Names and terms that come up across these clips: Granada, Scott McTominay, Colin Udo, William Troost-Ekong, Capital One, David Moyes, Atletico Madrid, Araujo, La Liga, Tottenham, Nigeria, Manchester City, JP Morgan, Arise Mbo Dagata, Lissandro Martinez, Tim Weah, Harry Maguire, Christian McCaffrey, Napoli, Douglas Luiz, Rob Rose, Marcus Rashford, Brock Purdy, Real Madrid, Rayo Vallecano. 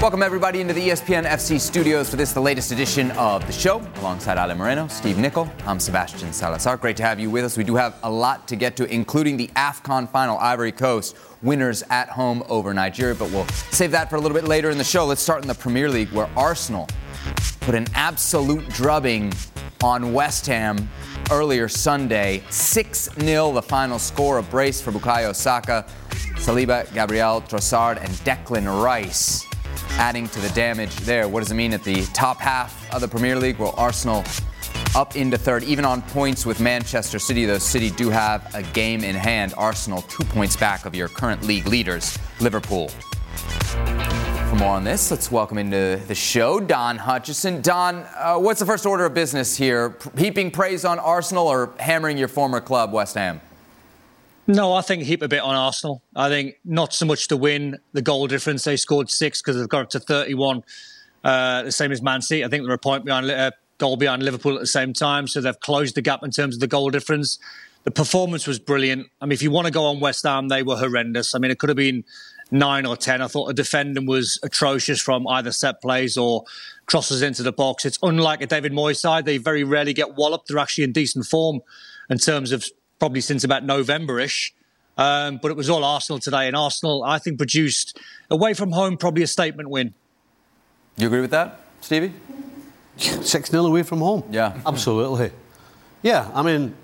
Welcome, everybody, into the ESPN FC studios for this, the latest edition of the show. Alongside Ale Moreno, Steve Nickel, I'm Sebastian Salazar. Great to have you with us. We do have a lot to get to, including the AFCON final, Ivory Coast, winners at home over Nigeria. But we'll save that for a little bit later in the show. Let's start in the Premier League, where Arsenal put an absolute drubbing on West Ham earlier Sunday. 6-0 the final score, a brace for Bukayo Saka, Saliba, Gabriel Trossard, and Declan Rice, adding to the damage there. What does it mean at the top half of the Premier League? Well, Arsenal up into third, even on points with Manchester City, though City do have a game in hand. Arsenal 2 points back of your current league leaders, Liverpool. For more on this, let's welcome into the show Don Hutchison. Don, what's the first order of business here? Heaping praise on Arsenal or hammering your former club, West Ham? No, I think heap a bit on Arsenal. I think not so much the win, the goal difference. They scored 6 because they've got up to 31, the same as Man City. I think they're a point behind, goal behind Liverpool at the same time, so they've closed the gap in terms of the goal difference. The performance was brilliant. I mean, if you want to go on West Ham, they were horrendous. I mean, it could have been 9 or 10. I thought the defending was atrocious from either set plays or crosses into the box. It's unlike a David Moyes side. They very rarely get walloped. They're actually in decent form in terms of probably since about November-ish. But it was all Arsenal today. And Arsenal, I think, produced, away from home, probably a statement win. You agree with that, Stevie? 6-0 away from home. Yeah. Absolutely. Yeah, I mean,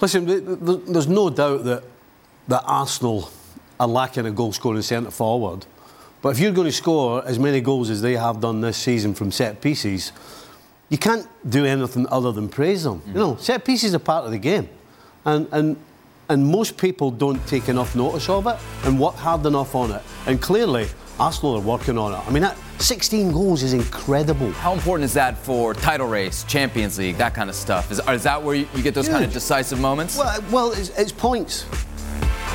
listen, there's no doubt that Arsenal are lacking a goal-scoring centre-forward. But if you're going to score as many goals as they have done this season from set pieces, you can't do anything other than praise them. Mm-hmm. You know, set pieces are part of the game. And most people don't take enough notice of it and work hard enough on it. And clearly, Arsenal are working on it. I mean, that 16 goals is incredible. How important is that for title race, Champions League, that kind of stuff? Is that where you get those kind of decisive moments? Well, it's points.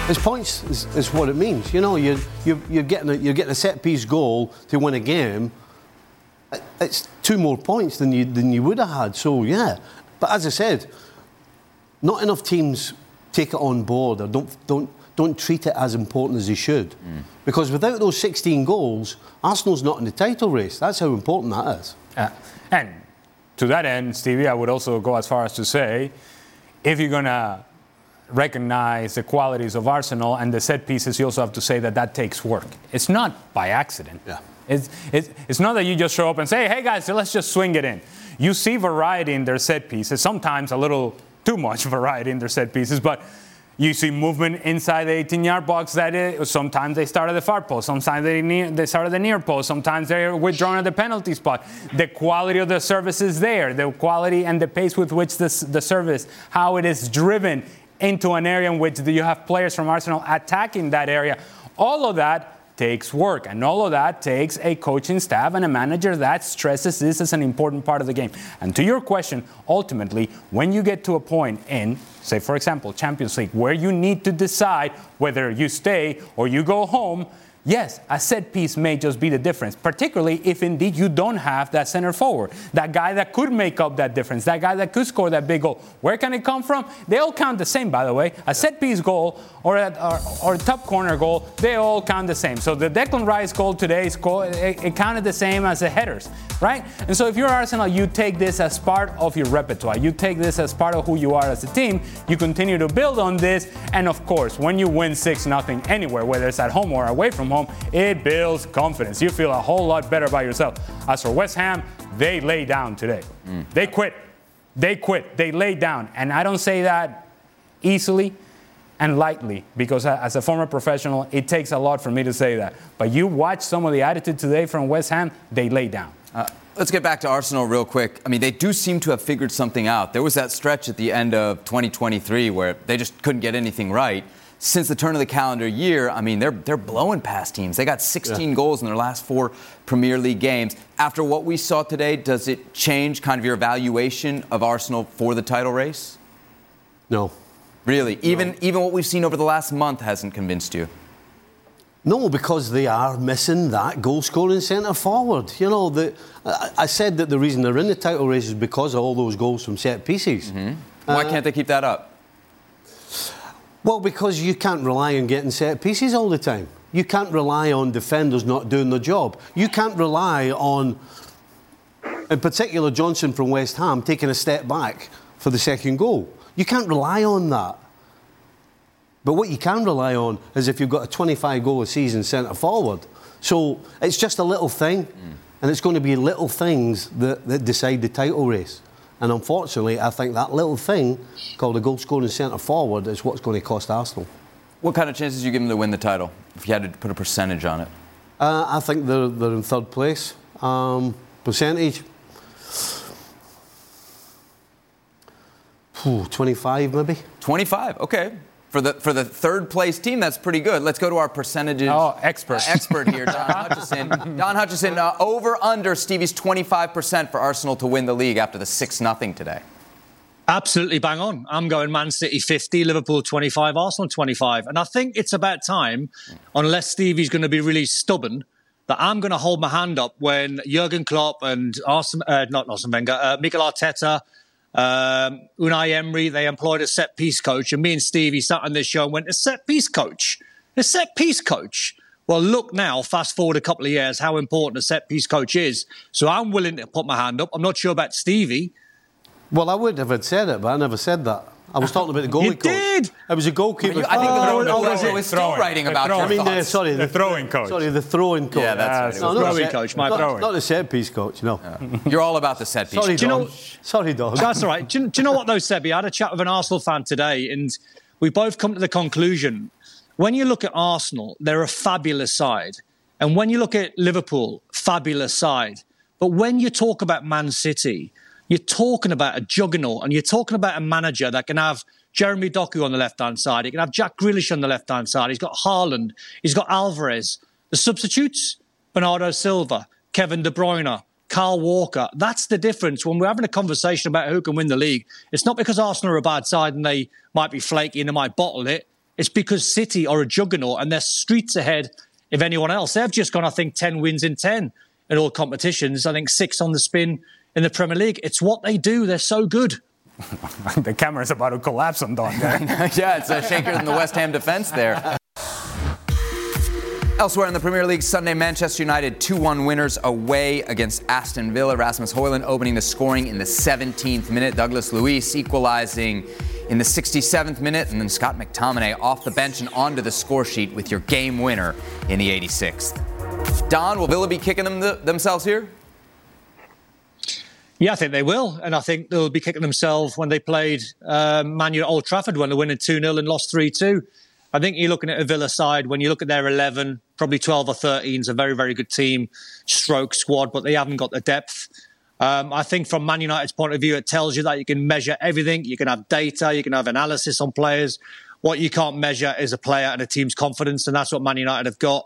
It's points is what it means. You know, you're getting a set-piece goal to win a game. It's 2 more points than you would have had. So, yeah. But as I said, not enough teams take it on board or don't treat it as important as they should. Mm. Because without those 16 goals, Arsenal's not in the title race. That's how important that is. And to that end, Stevie, I would also go as far as to say, if you're going to recognize the qualities of Arsenal and the set pieces, you also have to say that takes work. It's not by accident. Yeah. It's not that you just show up and say, hey, guys, let's just swing it in. You see variety in their set pieces, sometimes a little too much variety in their set pieces, but you see movement inside the 18-yard box. Sometimes they start at the far post, sometimes they start at the near post, sometimes they're withdrawn at the penalty spot. The quality of the service is there, the quality and the pace with which the service, how it is driven into an area in which you have players from Arsenal attacking that area. All of that takes work, and all of that takes a coaching staff and a manager that stresses this as an important part of the game. And to your question, ultimately, when you get to a point in, say, for example, Champions League, where you need to decide whether you stay or you go home, yes, a set piece may just be the difference, particularly if indeed you don't have that center forward, that guy that could make up that difference, that guy that could score that big goal. Where can it come from? They all count the same, by the way. A set piece goal or a top corner goal, they all count the same. So the Declan Rice goal today, it counted the same as the headers, right? And so if you're Arsenal, you take this as part of your repertoire. You take this as part of who you are as a team. You continue to build on this. And of course, when you win 6-0 anywhere, whether it's at home or away from home, it builds confidence. You feel a whole lot better by yourself. As for West Ham, they lay down today. Mm. They quit. They lay down. And I don't say that easily and lightly, because as a former professional, it takes a lot for me to say that. But you watch some of the attitude today from West Ham, they lay down. Let's get back to Arsenal real quick. I mean, they do seem to have figured something out. There was that stretch at the end of 2023 where they just couldn't get anything right. since the turn of the calendar year, I mean, they're blowing past teams. They got 16 goals in their last four Premier League games. After what we saw today, does it change kind of your evaluation of Arsenal for the title race? No. Really? Even what we've seen over the last month hasn't convinced you? No, because they are missing that goal-scoring centre-forward. You know, I said that the reason they're in the title race is because of all those goals from set pieces. Mm-hmm. Why can't they keep that up? Well, because you can't rely on getting set pieces all the time. You can't rely on defenders not doing their job. You can't rely on, in particular, Johnson from West Ham taking a step back for the second goal. You can't rely on that. But what you can rely on is if you've got a 25-goal-a-season centre-forward. So it's just a little thing, and it's going to be little things that decide the title race. And unfortunately, I think that little thing called a goal-scoring centre-forward is what's going to cost Arsenal. What kind of chances do you give them to win the title, if you had to put a percentage on it? I think they're in third place. Percentage? 25, maybe. 25, OK. For the third-place team, that's pretty good. Let's go to our percentages expert here, Don Hutchison. Don Hutchison, over-under Stevie's 25% for Arsenal to win the league after the 6-0 today. Absolutely bang on. I'm going Man City 50, Liverpool 25, Arsenal 25. And I think it's about time, unless Stevie's going to be really stubborn, that I'm going to hold my hand up when Jurgen Klopp and Mikel Arteta, Unai Emery, they employed a set-piece coach, and me and Stevie sat on this show and went, a set-piece coach? A set-piece coach? Well, look now, fast forward a couple of years, how important a set-piece coach is. So I'm willing to put my hand up. I'm not sure about Stevie. Well, I would if I'd said it, but I never said that. I was talking about the goalie coach. You did! I was a goalkeeper. I think the throwing coach. Yeah, that's right. Not the set-piece coach, no. Yeah. You're all about the set-piece coach. Sorry, Dog. That's all right. Do you know what, though, Sebi? I had a chat with an Arsenal fan today, and we both come to the conclusion, when you look at Arsenal, they're a fabulous side. And when you look at Liverpool, fabulous side. But when you talk about Man City, you're talking about a juggernaut, and you're talking about a manager that can have Jeremy Doku on the left-hand side. He can have Jack Grealish on the left-hand side. He's got Haaland. He's got Alvarez. The substitutes, Bernardo Silva, Kevin De Bruyne, Kyle Walker. That's the difference. When we're having a conversation about who can win the league, it's not because Arsenal are a bad side and they might be flaky and they might bottle it. It's because City are a juggernaut and they're streets ahead of anyone else. They've just gone, I think, 10 wins in 10 in all competitions. I think 6 on the spin in the Premier League. It's what they do. They're so good. The camera's about to collapse on Don. Yeah, it's shakier than the West Ham defence there. Elsewhere in the Premier League, Sunday, Manchester United 2-1 winners away against Aston Villa. Rasmus Hojlund opening the scoring in the 17th minute. Douglas Luiz equalising in the 67th minute. And then Scott McTominay off the bench and onto the score sheet with your game winner in the 86th. Don, will Villa be kicking themselves here? Yeah, I think they will. And I think they'll be kicking themselves when they played Man U at Old Trafford when they won 2-0 and lost 3-2. I think you're looking at a Villa side, when you look at their 11, probably 12 or 13, is a very, very good team, stroke squad, but they haven't got the depth. I think from Man United's point of view, it tells you that you can measure everything. You can have data, you can have analysis on players. What you can't measure is a player and a team's confidence, and that's what Man United have got.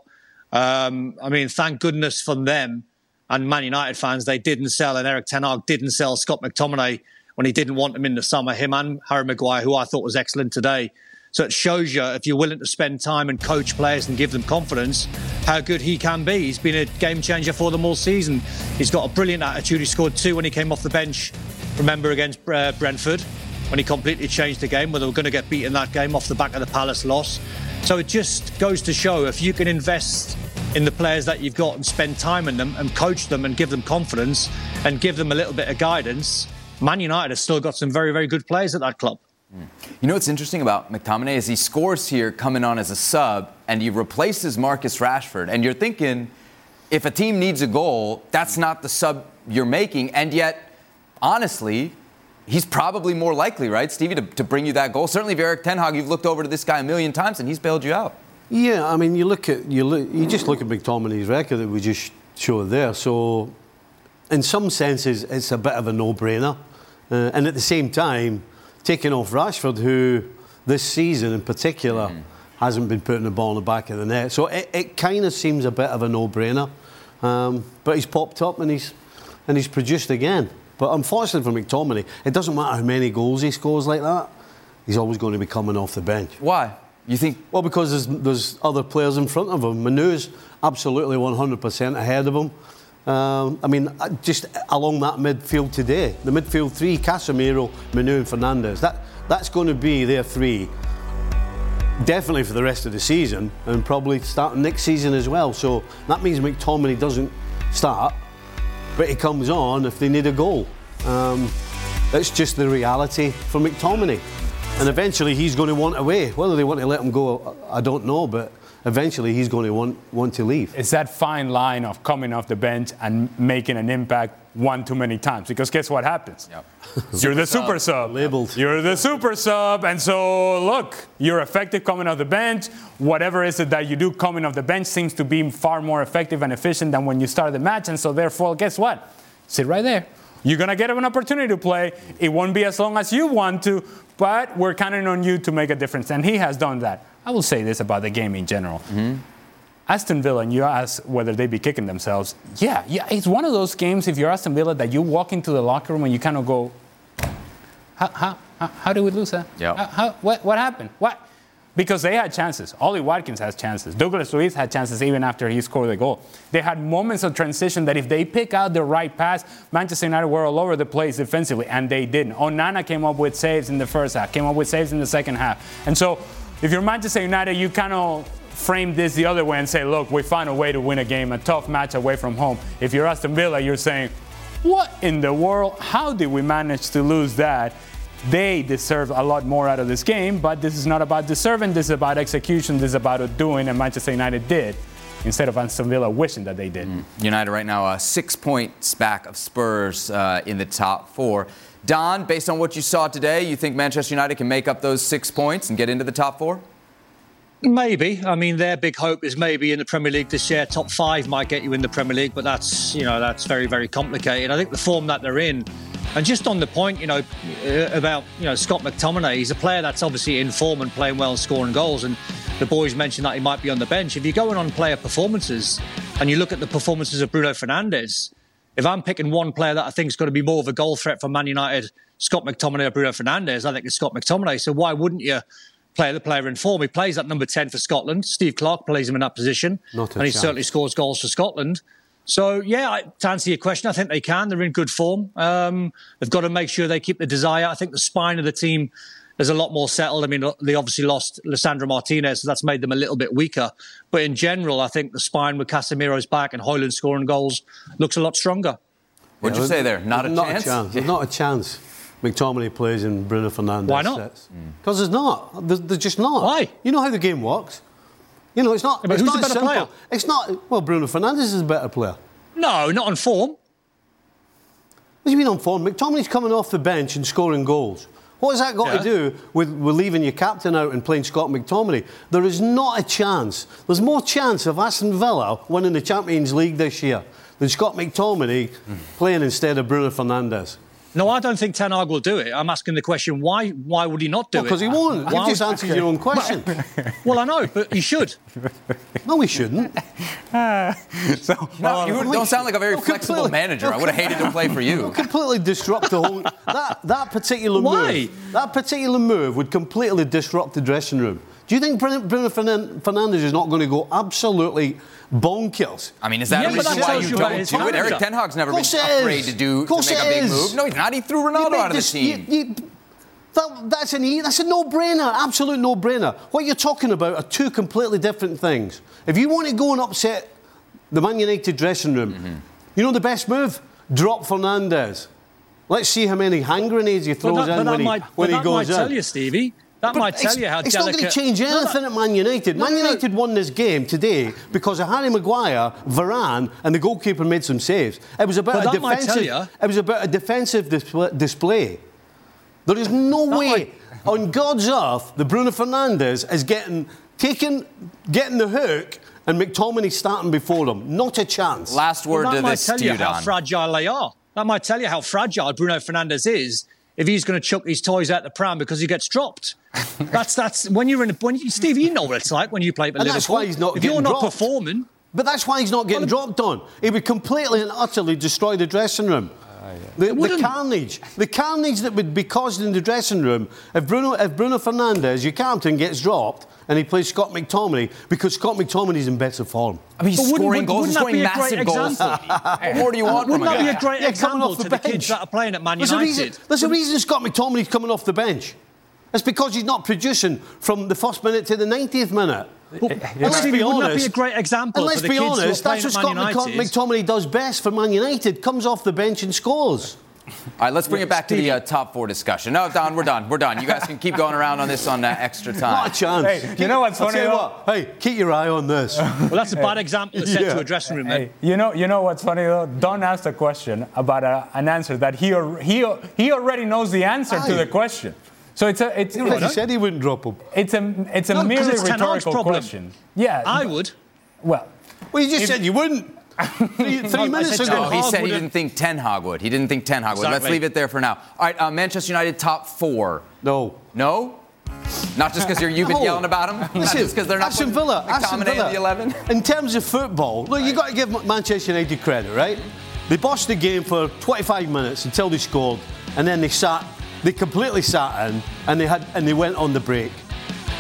I mean, thank goodness for them. And Man United fans, they didn't sell, and Erik ten Hag didn't sell Scott McTominay when he didn't want him in the summer, him and Harry Maguire, who I thought was excellent today. So it shows you, if you're willing to spend time and coach players and give them confidence, how good he can be. He's been a game changer for them all season. He's got a brilliant attitude. He scored 2 when he came off the bench, remember, against Brentford, when he completely changed the game, where they were going to get beaten that game off the back of the Palace loss. So it just goes to show, if you can invest in the players that you've got and spend time in them and coach them and give them confidence and give them a little bit of guidance, Man United have still got some very, very good players at that club. You know what's interesting about McTominay is he scores here coming on as a sub, and he replaces Marcus Rashford. And you're thinking, if a team needs a goal, that's not the sub you're making. And yet, honestly, he's probably more likely, right, Stevie, to bring you that goal. Certainly, Erik ten Hag, you've looked over to this guy a million times, and he's bailed you out. Yeah, I mean, you just look at McTominay's record that we just showed there. So, in some senses, it's a bit of a no-brainer. And at the same time, taking off Rashford, who this season in particular hasn't been putting the ball in the back of the net. So it kind of seems a bit of a no-brainer. But he's popped up and he's produced again. But unfortunately for McTominay, it doesn't matter how many goals he scores like that, he's always going to be coming off the bench. Why? You think? Well, because there's other players in front of him. Manu's absolutely 100% ahead of him. I mean, just along that midfield today, the midfield three, Casemiro, Manu and Fernandes, that's going to be their three, definitely for the rest of the season and probably starting next season as well. So that means McTominay doesn't start, but he comes on if they need a goal. That's just the reality for McTominay. And eventually he's going to want away. Whether they want to let him go, I don't know, but eventually he's going to want to leave. It's that fine line of coming off the bench and making an impact one too many times. Because guess what happens? Yep. You're the super sub. Labeled. You're the super sub. And so, look, you're effective coming off the bench. Whatever is it that you do coming off the bench seems to be far more effective and efficient than when you start the match. And so, therefore, guess what? Sit right there. You're going to get an opportunity to play. It won't be as long as you want to, but we're counting on you to make a difference. And he has done that. I will say this about the game in general. Mm-hmm. Aston Villa, and you ask whether they be kicking themselves. Yeah, it's one of those games, if you're Aston Villa, that you walk into the locker room and you kind of go, how did we lose that? Yep. What happened? What? Because they had chances. Ollie Watkins has chances. Douglas Luiz had chances even after he scored the goal. They had moments of transition that if they pick out the right pass, Manchester United were all over the place defensively, and they didn't. Onana came up with saves in the first half, came up with saves in the second half. And so if you're Manchester United, you kind of frame this the other way and say, look, we found a way to win a game, a tough match away from home. If you're Aston Villa, you're saying, what in the world? How did we manage to lose that? They deserve a lot more out of this game, but this is not about deserving, this is about execution, this is about doing, and Manchester United did, instead of Aston Villa wishing that they did. United right now are 6 points back of Spurs in the top four. Don, based on what you saw today, you think Manchester United can make up those 6 points and get into the top four? Maybe. I mean, their big hope is maybe in the Premier League this year. Top five might get you in the Premier League, but that's very, very complicated. I think the form that they're in, and just on the point, about, Scott McTominay, he's a player that's obviously in form and playing well and scoring goals. And the boys mentioned that he might be on the bench. If you're going on player performances and you look at the performances of Bruno Fernandes, if I'm picking one player that I think is going to be more of a goal threat for Man United, Scott McTominay or Bruno Fernandes, I think it's Scott McTominay. So why wouldn't you play the player in form? He plays at number 10 for Scotland. Steve Clark plays him in that position. And he certainly scores goals for Scotland. So, to answer your question, I think they can. They're in good form. They've got to make sure they keep the desire. I think the spine of the team is a lot more settled. I mean, they obviously lost Lissandro Martinez, so that's made them a little bit weaker. But in general, I think the spine with Casemiro's back and Hojlund scoring goals looks a lot stronger. What'd you say there? Not a chance? Yeah. Not a chance. McTominay plays in Bruno Fernandes. Why not? Because there's not. There's just not. Why? You know how the game works. It's not. Yeah, but who's a better player? It's not. Well, Bruno Fernandes is a better player. No, not on form. What do you mean on form? McTominay's coming off the bench and scoring goals. What has that got to do with leaving your captain out and playing Scott McTominay? There is not a chance. There's more chance of Aston Villa winning the Champions League this year than Scott McTominay playing instead of Bruno Fernandes. No, I don't think Ten Hag will do it. I'm asking the question, why would he not do it? Because he won't. Why? You just answered your own question. Well, I know, but he should. No, he shouldn't. You don't sound like a very flexible manager. I would have hated to play for you. Completely disrupt the whole... that particular move... That particular move would completely disrupt the dressing room. Do you think Bruno Fernandes is not going to go absolutely bonkers? I mean, is that a reason why you don't do it? Erik ten Hag's never been afraid to make a big move. No, he's not. He threw Ronaldo out of the team. That's a no-brainer, absolute no-brainer. What you're talking about are two completely different things. If you want to go and upset the Man United dressing room, you know the best move? Drop Fernandes. Let's see how many hand grenades he throws when he goes out. That might tell you, Stevie. That might tell you how delicate... It's not going to change anything at Man United. Man United won this game today because of Harry Maguire, Varane, and the goalkeeper made some saves. It was about a defensive display. There is no way on God's earth the Bruno Fernandes is getting the hook and McTominay starting before him. Not a chance. Last word to this, Don. That might tell you how fragile they are. That might tell you how fragile Bruno Fernandes is if he's going to chuck his toys out the pram because he gets dropped. That's when you're in a Steve, you know what it's like when you play for Liverpool. That's why he's not. If you're not performing, but that's why he's not getting dropped on. He would completely and utterly destroy the dressing room. The carnage that would be caused in the dressing room if Bruno Fernandes, your captain, gets dropped and he plays Scott McTominay because Scott McTominay's in better form. I mean, he's scoring goals, scoring massive goals. What do you want? Wouldn't that be a great example to the kids that are playing at Man United? There's a reason Scott McTominay's coming off the bench. It's because he's not producing from the first minute to the 90th minute. Let's be honest, that's what Scott McTominay does best for Man United, comes off the bench and scores. All right, let's bring it back to the top four discussion. No, Don, we're done. You guys can keep going around on this on extra time. Not a chance. Hey, you know what's funny? Hey, keep your eye on this. Well, that's a bad example to set to a dressing room, man. You know what's funny, though? Don asked a question about an answer that he already knows the answer to the question. So he said he wouldn't drop him. It's a merely rhetorical question. Yeah, I would. Well, you just said you wouldn't. Three minutes ago, he said he didn't think Ten Hag would. Exactly. Let's leave it there for now. All right, Manchester United top four. No. Not just because you've been yelling about them. Listen, not just because they're not Aston Villa. Aston Villa. The 11. In terms of football, look, you got to give Manchester United credit, right? They bossed the game for 25 minutes until they scored, and then they completely sat in, and they went on the break.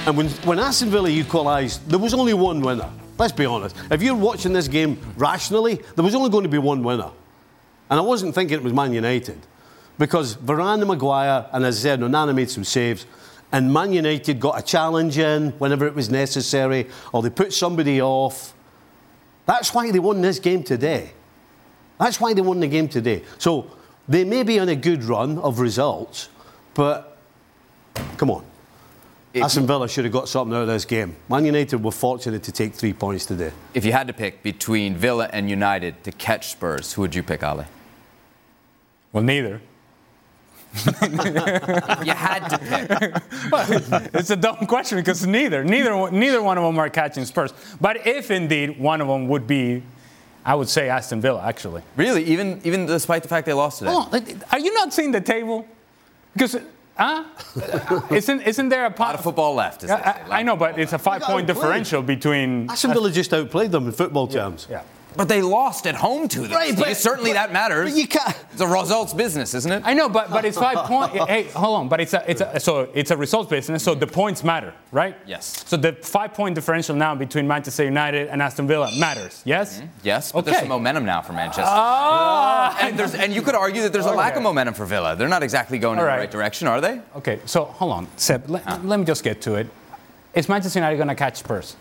And when Aston Villa equalised, there was only one winner. Let's be honest. If you're watching this game rationally, there was only going to be one winner. And I wasn't thinking it was Man United, because Varane and Maguire, and as I said, Onana made some saves, and Man United got a challenge in whenever it was necessary, or they put somebody off. That's why they won this game today. So they may be on a good run of results, but come on. Aston Villa should have got something out of this game. Man United were fortunate to take 3 points today. If you had to pick between Villa and United to catch Spurs, who would you pick, Ali? Well, neither. You had to pick. Well, it's a dumb question because neither one of them are catching Spurs. But if indeed one of them would be, I would say Aston Villa, actually. Really? Even despite the fact they lost today? Oh, are you not seeing the table? Because... Isn't there a pot of football left? I know, but it's a 5-point differential between. Aston Villa just outplayed them in football terms. Yeah. But they lost at home to them. Right, but certainly that matters. But you can't. It's a results business, isn't it? I know, but it's 5 points. Hey, hold on. But it's a results business, so the points matter, right? Yes. So the 5-point differential now between Manchester United and Aston Villa matters. Yes. Mm-hmm. Yes. But there's some momentum now for Manchester. And you could argue that there's a lack of momentum for Villa. They're not exactly going in the right direction, are they? Okay. So hold on, Seb. Let me just get to it. Is Manchester United going to catch Spurs?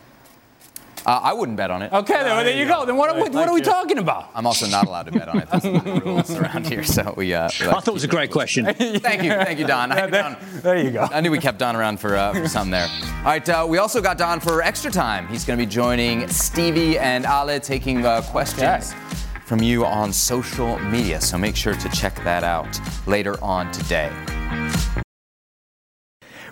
I wouldn't bet on it. Okay, there you go. Then what are we talking about? I'm also not allowed to bet on it. That's the rules around here. So we I thought it was a great question. Thank you, Don. There you go. I knew we kept Don around for some there. All right, we also got Don for extra time. He's going to be joining Stevie and Ale, taking questions from you on social media. So make sure to check that out later on today.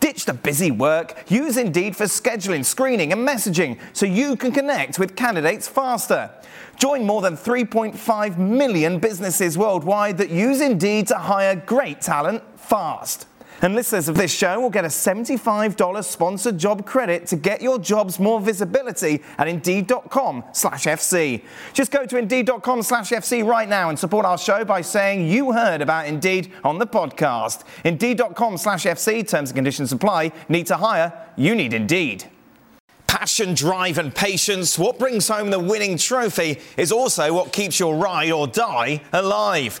Ditch the busy work. Use Indeed for scheduling, screening and messaging so you can connect with candidates faster. Join more than 3.5 million businesses worldwide that use Indeed to hire great talent fast. And listeners of this show will get a $75 sponsored job credit to get your jobs more visibility at Indeed.com/FC. Just go to Indeed.com/FC right now and support our show by saying you heard about Indeed on the podcast. Indeed.com/FC, terms and conditions apply. Need to hire? You need Indeed. Passion, drive and patience, what brings home the winning trophy is also what keeps your ride or die alive.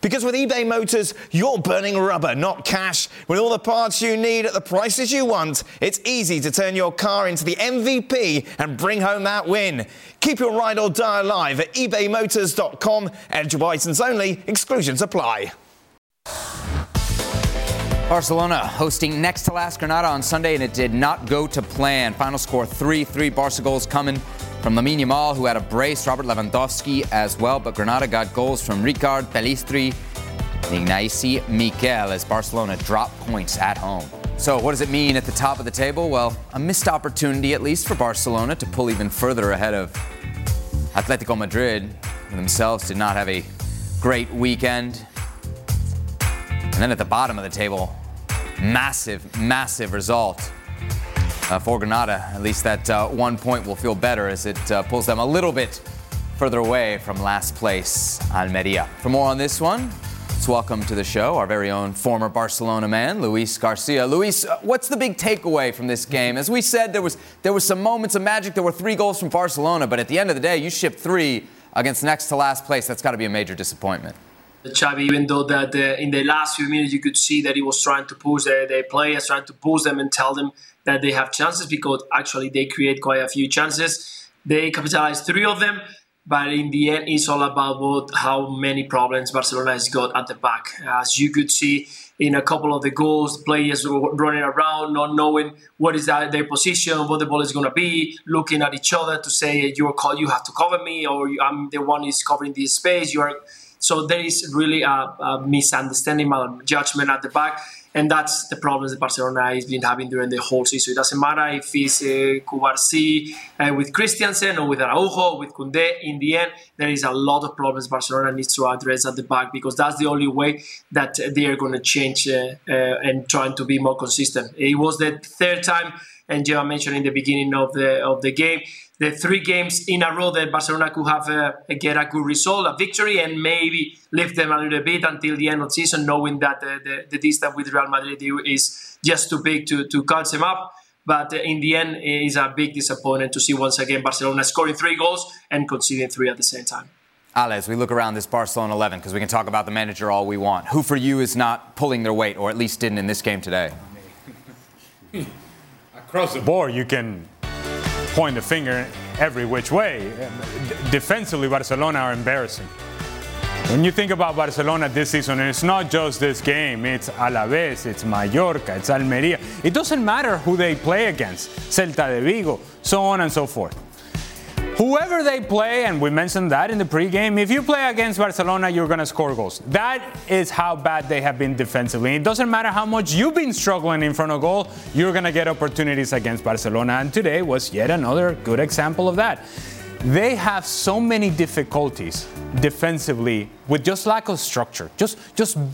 Because with eBay Motors, you're burning rubber, not cash. With all the parts you need at the prices you want, it's easy to turn your car into the MVP and bring home that win. Keep your ride or die alive at ebaymotors.com. Eligible items only. Exclusions apply. Barcelona hosting next to last Granada on Sunday, and it did not go to plan. Final score 3-3. Barca goals coming from Lamine Yamal, who had a brace, Robert Lewandowski as well, but Granada got goals from Ricard Pellistri and Ignacy Mikel as Barcelona dropped points at home. So what does it mean at the top of the table? Well, a missed opportunity at least for Barcelona to pull even further ahead of Atletico Madrid, who themselves did not have a great weekend. And then at the bottom of the table, massive result. For Granada, at least that 1 point will feel better as it pulls them a little bit further away from last place, Almeria. For more on this one, let's welcome to the show our very own former Barcelona man, Luis Garcia. Luis, what's the big takeaway from this game? As we said, there was some moments of magic. There were three goals from Barcelona, but at the end of the day, you shipped three against next to last place. That's got to be a major disappointment. Xavi, even though that in the last few minutes you could see that he was trying to push their players, trying to push them and tell them that they have chances, because actually they create quite a few chances. They capitalize three of them, but in the end it's all about how many problems Barcelona has got at the back. As you could see in a couple of the goals, players running around, not knowing what is their position, what the ball is going to be, looking at each other to say, you have to cover me, or I'm the one who's covering this space. So there is really a misunderstanding, judgment at the back, and that's the problems that Barcelona has been having during the whole season. It doesn't matter if it's Cubarsí with Christiansen or with Araujo, with Koundé. In the end, there is a lot of problems Barcelona needs to address at the back, because that's the only way that they are going to change and trying to be more consistent. It was the third time, and Gemma mentioned in the beginning of the game, the three games in a row that Barcelona could have get a good result, a victory, and maybe lift them a little bit until the end of the season, knowing that the distance with Real Madrid is just too big to catch them up. But in the end, it is a big disappointment to see once again Barcelona scoring three goals and conceding three at the same time. Alex, we look around this Barcelona 11, because we can talk about the manager all we want. Who for you is not pulling their weight, or at least didn't in this game today? Across the board, you can point the finger every which way. Defensively, Barcelona are embarrassing. When you think about Barcelona this season, and it's not just this game, it's Alaves, it's Mallorca, it's Almeria. It doesn't matter who they play against, Celta de Vigo, so on and so forth. Whoever they play, and we mentioned that in the pregame, if you play against Barcelona, you're going to score goals. That is how bad they have been defensively. It doesn't matter how much you've been struggling in front of goal, you're going to get opportunities against Barcelona. And today was yet another good example of that. They have so many difficulties defensively with just lack of structure, just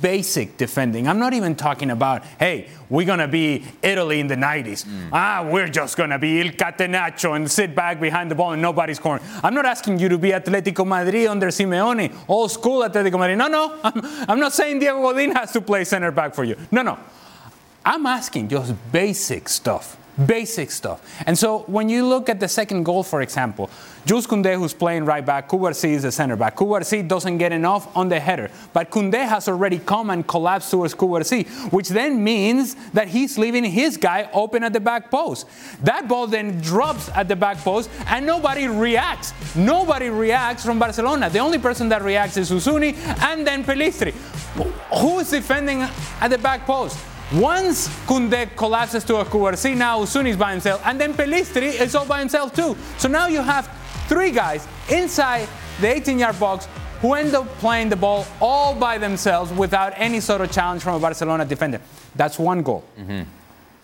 basic defending. I'm not even talking about, hey, we're going to be Italy in the 90s. We're just going to be Il Catenaccio and sit back behind the ball and nobody's scoring. I'm not asking you to be Atletico Madrid under Simeone, old school Atletico Madrid. No, I'm not saying Diego Godin has to play center back for you. No. I'm asking just basic stuff. Basic stuff. And so when you look at the second goal, for example, Jules Koundé, who's playing right back, Cubarsí is the center back. Cubarsí doesn't get enough on the header, but Koundé has already come and collapsed towards Cubarsí, which then means that he's leaving his guy open at the back post. That ball then drops at the back post, and nobody reacts. Nobody reacts from Barcelona. The only person that reacts is Uzuni and then Pellistri. Who is defending at the back post? Once Koundé collapses to a Cubarsí, now Uzuni is by himself, and then Pellistri is all by himself too. So now you have three guys inside the 18-yard box who end up playing the ball all by themselves without any sort of challenge from a Barcelona defender. That's one goal. Mm-hmm.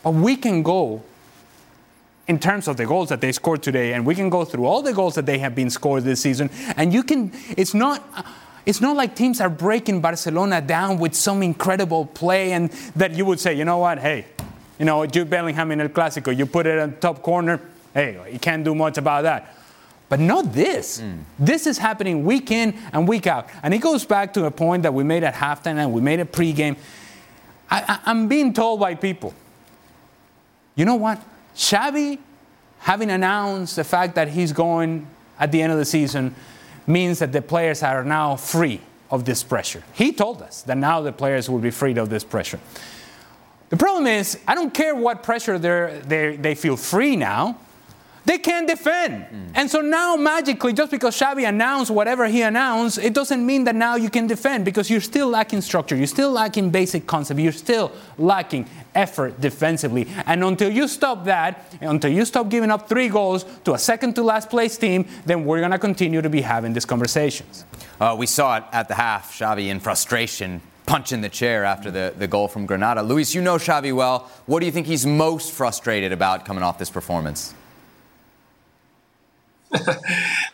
But we can go in terms of the goals that they scored today, and we can go through all the goals that they have been scored this season, and you can, It's not like teams are breaking Barcelona down with some incredible play and that you would say, you know what, hey, you know, Jude Bellingham in El Clásico, you put it in the top corner, hey, you can't do much about that. But not this. This is happening week in and week out. And it goes back to a point that we made at halftime and we made at pregame. I'm being told by people, you know what, Xavi having announced the fact that he's going at the end of the season means that the players are now free of this pressure. He told us that now the players will be freed of this pressure. The problem is, I don't care what pressure they feel free now. They can't defend. And so now, magically, just because Xavi announced whatever he announced, it doesn't mean that now you can defend, because you're still lacking structure. You're still lacking basic concept. You're still lacking effort defensively. And until you stop that, until you stop giving up 3 goals to a second-to-last place team, then we're going to continue to be having these conversations. We saw it at the half, Xavi in frustration, punching the chair after the goal from Granada. Luis, you know Xavi well. What do you think he's most frustrated about coming off this performance?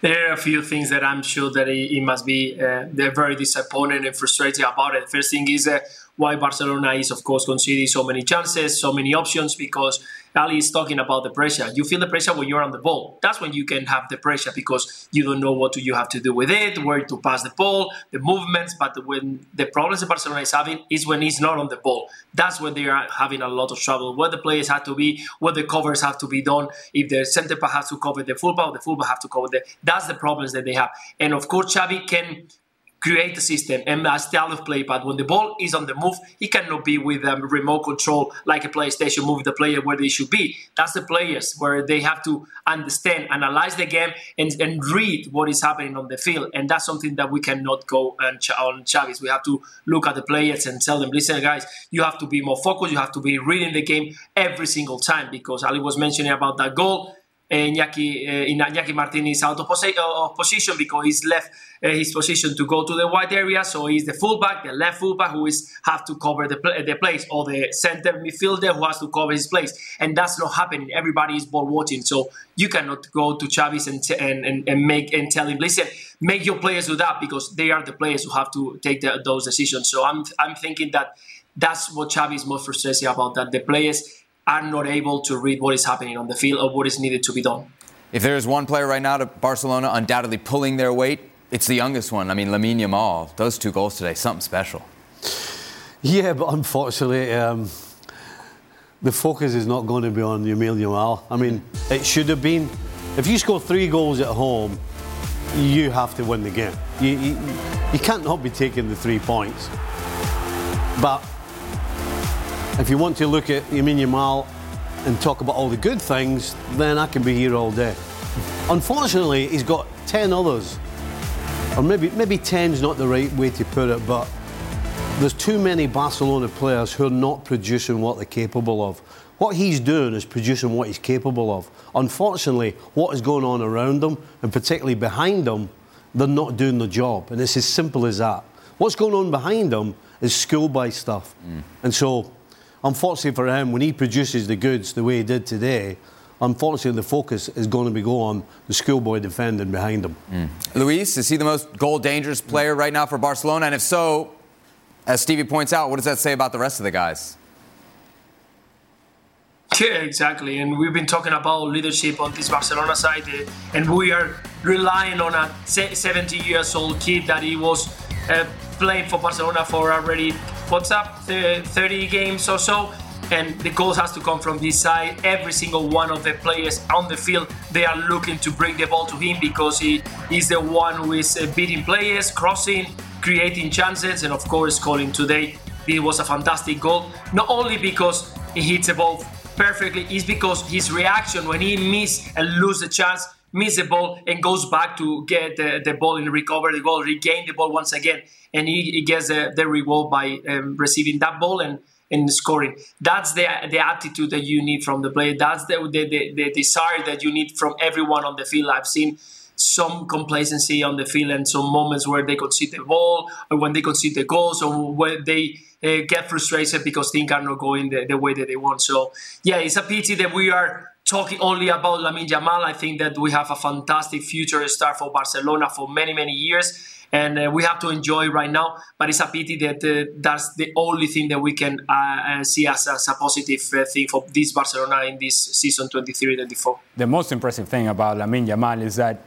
There are a few things that I'm sure that he must be they're very disappointed and frustrated about it. First thing is why Barcelona is, of course, conceding so many chances, so many options, because Ali is talking about the pressure. You feel the pressure when you're on the ball. That's when you can have the pressure, because you don't know what you have to do with it, where to pass the ball, the movements. But when the problems that Barcelona is having is when he's not on the ball. That's when they are having a lot of trouble, where the players have to be, where the covers have to be done. If the center back has to cover the fullback have to cover the... That's the problems that they have. And of course, Xavi can create a system and a style of play, but when the ball is on the move, he cannot be with remote control like a PlayStation, move the player where they should be. That's the players where they have to understand, analyze the game, and read what is happening on the field. And that's something that we cannot go on Xavi. We have to look at the players and tell them, listen, guys, you have to be more focused. You have to be reading the game every single time, because Ali was mentioning about that goal. Iñaki Martinez out of position, because he's left his position to go to the wide area, so he's the fullback, the left fullback, who is have to cover the place, or the center midfielder who has to cover his place, and that's not happening. Everybody is ball watching, so you cannot go to Xavi and tell him, listen, make your players do that, because they are the players who have to take those decisions. So I'm thinking that that's what Xavi is most frustrated about, that the players are not able to read what is happening on the field or what is needed to be done. If there is one player right now to Barcelona undoubtedly pulling their weight, it's the youngest one. I mean, Lamine Yamal, those 2 goals today, something special. Yeah, but unfortunately, the focus is not going to be on Lamine Yamal. I mean, it should have been. If you score 3 goals at home, you have to win the game. You can't not be taking the 3 points. But if you want to look at Lamine Yamal and talk about all the good things, then I can be here all day. Unfortunately, he's got 10 others. Or maybe 10's not the right way to put it, but there's too many Barcelona players who are not producing what they're capable of. What he's doing is producing what he's capable of. Unfortunately, what is going on around them, and particularly behind them, they're not doing the job. And it's as simple as that. What's going on behind them is schoolboy stuff. And so, unfortunately for him, when he produces the goods the way he did today, unfortunately the focus is going to be on the schoolboy defending behind him. Luis, is he the most goal-dangerous player right now for Barcelona? And if so, as Stevie points out, what does that say about the rest of the guys? Yeah, exactly. And we've been talking about leadership on this Barcelona side, and we are relying on a 70-year-old kid that he was playing for Barcelona for already, what's up, 30 games or so, and the goals has to come from this side. Every single one of the players on the field, they are looking to bring the ball to him, because he is the one who is beating players, crossing, creating chances, and of course scoring today. It was a fantastic goal, not only because he hits the ball perfectly, it's because his reaction when he misses and loses the chance, miss the ball and goes back to get the ball and recover the ball, regain the ball once again. And he gets the reward by receiving that ball and scoring. That's the attitude that you need from the player. That's the desire that you need from everyone on the field. I've seen some complacency on the field and some moments where they concede the ball, or when they concede the goals, or when they get frustrated because things are not going the way that they want. So, yeah, it's a pity that we are talking only about Lamine Yamal. I think that we have a fantastic future star for Barcelona for many, many years, and we have to enjoy right now. But it's a pity that that's the only thing that we can see as a positive thing for this Barcelona in this season 23-24. The most impressive thing about Lamine Yamal is that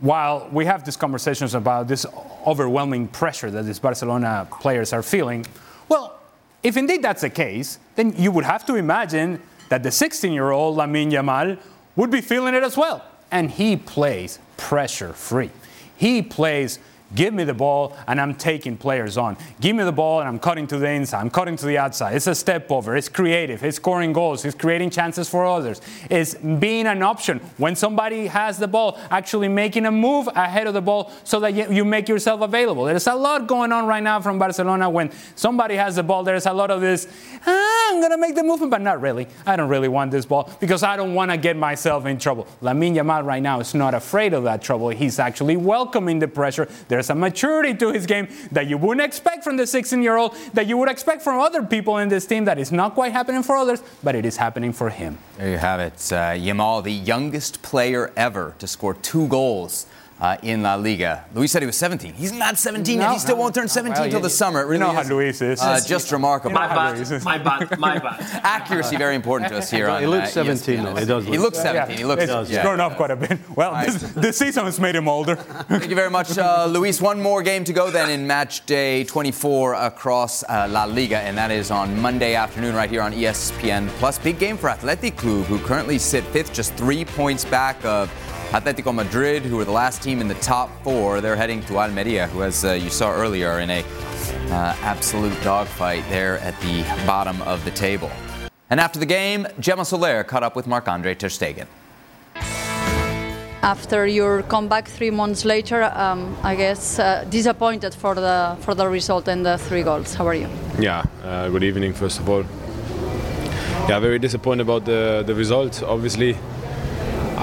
while we have these conversations about this overwhelming pressure that these Barcelona players are feeling, well, if indeed that's the case, then you would have to imagine that the 16-year-old Lamine Yamal would be feeling it as well. And he plays pressure-free. He plays, give me the ball, and I'm taking players on. Give me the ball, and I'm cutting to the inside. I'm cutting to the outside. It's a step over. It's creative. It's scoring goals. It's creating chances for others. It's being an option. When somebody has the ball, actually making a move ahead of the ball so that you make yourself available. There's a lot going on right now from Barcelona. When somebody has the ball, there's a lot of this, I'm going to make the movement, but not really. I don't really want this ball because I don't want to get myself in trouble. Lamine Yamal right now is not afraid of that trouble. He's actually welcoming the pressure. There's a maturity to his game that you wouldn't expect from the 16-year-old, that you would expect from other people in this team, that is not quite happening for others, but it is happening for him. There you have it. Yamal, the youngest player ever to score 2 goals in La Liga. Luis said he was 17. He's not 17 yet. He still won't turn 17 until the summer. It really is. How Luis is. Just remarkable. You know my bad. Accuracy, very important to us here. He looks 17, though. He does. He looks 17. He looks. He's grown up quite a bit. Well, this season has made him older. Thank you very much, Luis. One more game to go then in match day 24 across La Liga, and that is on Monday afternoon right here on ESPN+. Big game for Athletic Club, who currently sit 5th, just 3 points back of Atletico Madrid, who were the last team in the top 4, they're heading to Almeria, who, as you saw earlier, in a absolute dogfight there at the bottom of the table. And after the game, Gemma Soler caught up with Marc-Andre ter Stegen. After your comeback 3 months later, I guess disappointed for the result and the 3 goals. How are you? Yeah, good evening, first of all. Yeah, very disappointed about the result, obviously.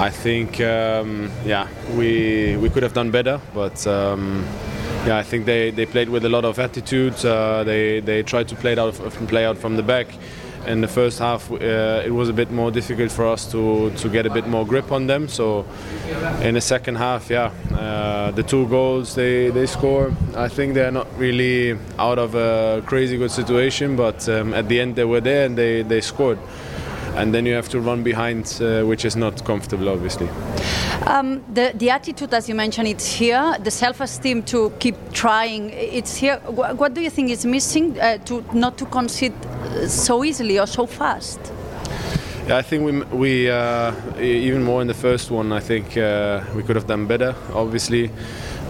I think, we could have done better, but I think they played with a lot of attitude. They tried to play out from the back. In the first half, it was a bit more difficult for us to get a bit more grip on them. So in the second half, the 2 goals they score. I think they're not really out of a crazy good situation, but at the end they were there and they scored. And then you have to run behind, which is not comfortable, obviously. The attitude, as you mentioned, it's here. The self-esteem to keep trying, it's here. What do you think is missing to not to concede so easily or so fast? Yeah, I think we even more in the first one. I think we could have done better, obviously.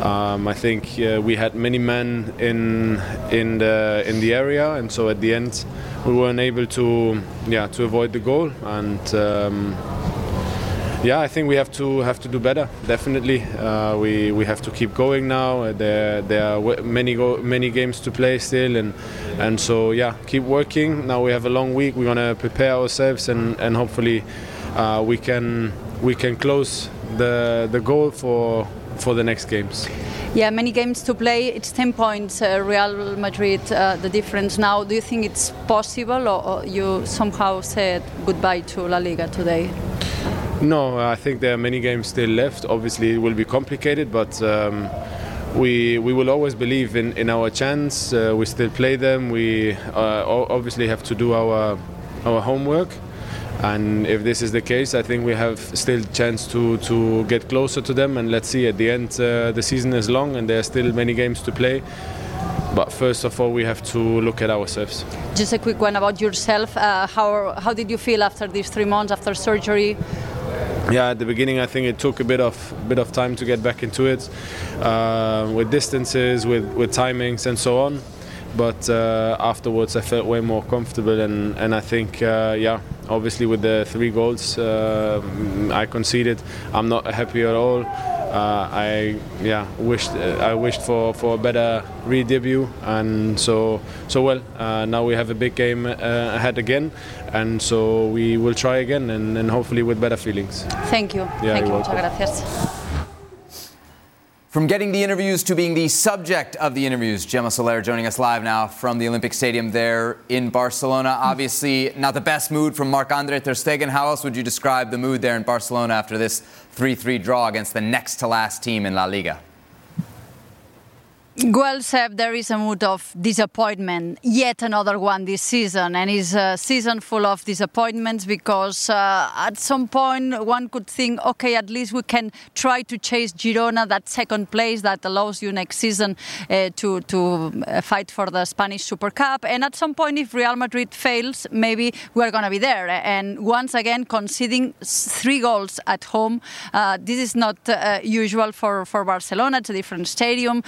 I think we had many men in the area, and so at the end we were unable to avoid the goal. And I think we have to do better. Definitely, we have to keep going now. There are many games to play still, and so keep working. Now we have a long week. We're gonna prepare ourselves, and hopefully we can close the goal for the next games. Yeah, many games to play. It's 10 points. Real Madrid, the difference now. Do you think it's possible, or you somehow said goodbye to La Liga today? No, I think there are many games still left. Obviously, it will be complicated, but we will always believe in our chance. We still play them. We obviously have to do our homework. And if this is the case, I think we have still chance to get closer to them. And let's see, at the end, the season is long and there are still many games to play. But first of all, we have to look at ourselves. Just a quick one about yourself. How did you feel after these 3 months, after surgery? Yeah, at the beginning, I think it took a bit of time to get back into it, with distances, with timings and so on. But afterwards, I felt way more comfortable, and I think, obviously with the 3 goals I conceded, I'm not happy at all. I wished for a better re-debut, and so now we have a big game ahead again, and so we will try again, and hopefully with better feelings. Thank you. Yeah, thank you. Muchas gracias. From getting the interviews to being the subject of the interviews, Gemma Soler joining us live now from the Olympic Stadium there in Barcelona. Obviously, not the best mood from Marc-Andre ter Stegen. How else would you describe the mood there in Barcelona after this 3-3 draw against the next-to-last team in La Liga? Well, Seb, there is a mood of disappointment, yet another one this season, and it's a season full of disappointments because at some point one could think, okay, at least we can try to chase Girona, that second place that allows you next season to fight for the Spanish Super Cup, and at some point if Real Madrid fails, maybe we're going to be there, and once again conceding 3 goals at home, this is not usual for Barcelona, it's a different stadium,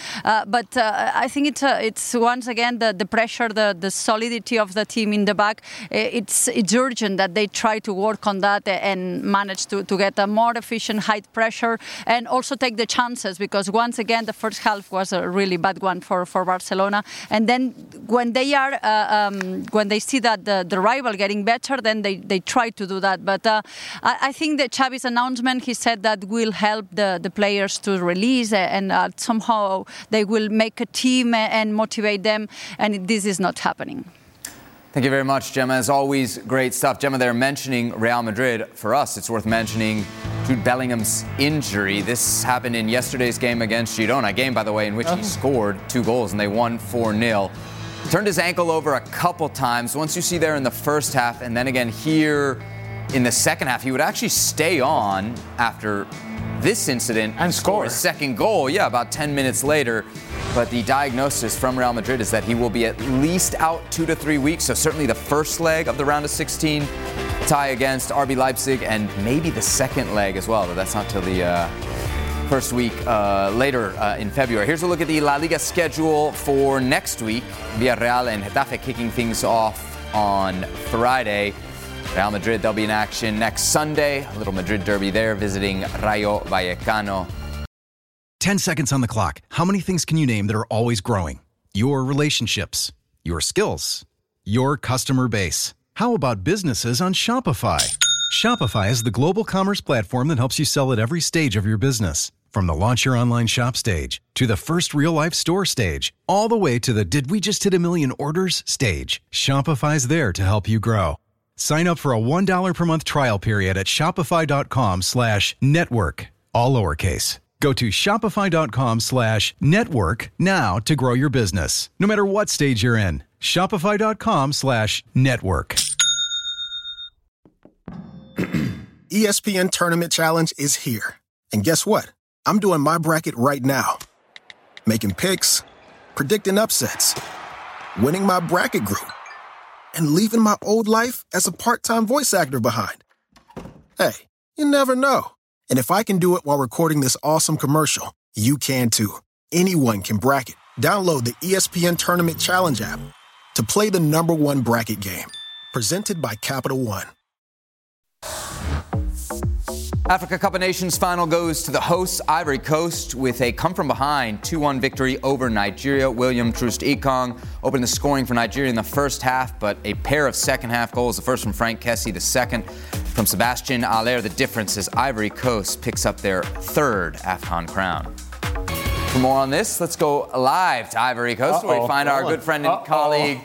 but I think it's once again the pressure, the solidity of the team in the back. It's urgent that they try to work on that and manage to get a more efficient high pressure and also take the chances, because once again the first half was a really bad one for Barcelona. And then when they are when they see that the rival getting better, then they try to do that. But I think that Xavi's announcement, he said that will help the players to release and somehow they will make a team and motivate them, and this is not happening. Thank you very much, Gemma. As always, great stuff. Gemma, they're mentioning Real Madrid. For us, it's worth mentioning Jude Bellingham's injury. This happened in yesterday's game against Girona, a game, by the way, in which he scored 2 goals and they won 4-0. Turned his ankle over a couple times. Once you see there in the first half, and then again here in the second half, he would actually stay on after this incident and score his second goal, about 10 minutes later. But the diagnosis from Real Madrid is that he will be at least out 2 to 3 weeks, so certainly the first leg of the round of 16 tie against RB Leipzig, and maybe the second leg as well, but that's not till the first week later in February. Here's a look at the La Liga schedule for next week. Villarreal and Getafe kicking things off on Friday. Real Madrid, they'll be in action next Sunday. A little Madrid derby there, visiting Rayo Vallecano. 10 seconds on the clock. How many things can you name that are always growing? Your relationships, your skills, your customer base. How about businesses on Shopify? Shopify is the global commerce platform that helps you sell at every stage of your business. From the launch your online shop stage, to the first real-life store stage, all the way to the did we just hit a million orders stage. Shopify's there to help you grow. Sign up for a $1 per month trial period at shopify.com/network, all lowercase. Go to shopify.com/network now to grow your business, no matter what stage you're in. Shopify.com/network. ESPN Tournament Challenge is here. And guess what? I'm doing my bracket right now. Making picks, predicting upsets, winning my bracket group, and leaving my old life as a part-time voice actor behind. Hey, you never know. And if I can do it while recording this awesome commercial, you can too. Anyone can bracket. Download the ESPN Tournament Challenge app to play the #1 bracket game. Presented by Capital One. Africa Cup of Nations final goes to the hosts, Ivory Coast, with a come-from-behind 2-1 victory over Nigeria. William Troost-Ekong opened the scoring for Nigeria in the first half, but a pair of second-half goals, the first from Frank Kessie, the second from Sebastien Haller. The difference is Ivory Coast picks up their third AFCON crown. For more on this, let's go live to Ivory Coast, where we find our good friend and colleague,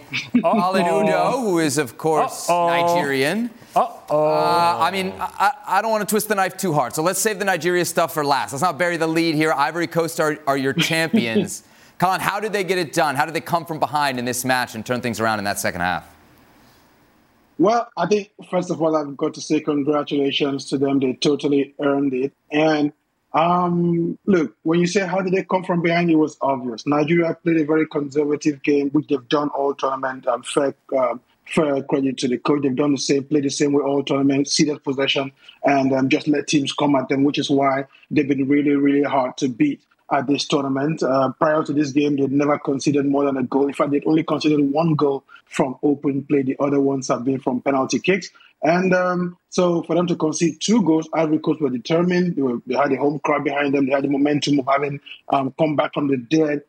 Colin Udo, who is, of course, Nigerian. I don't want to twist the knife too hard, so let's save the Nigeria stuff for last. Let's not bury the lead here. Ivory Coast are your champions. Colin, how did they get it done? How did they come from behind in this match and turn things around in that second half? Well, I think, first of all, I've got to say congratulations to them. They totally earned it. And look, when you say how did they come from behind, it was obvious. Nigeria played a very conservative game, which they've done all tournament. Fair credit to the coach. They've done the same, played the same way all tournament, ceded possession, and just let teams come at them, which is why they've been really, really hard to beat at this tournament. Prior to this game, they'd never conceded more than a goal. In fact, they'd only conceded 1 goal from open play. The other ones have been from penalty kicks. And so for them to concede 2 goals, Ivory Coast were determined. They had a home crowd behind them. They had the momentum of having come back from the dead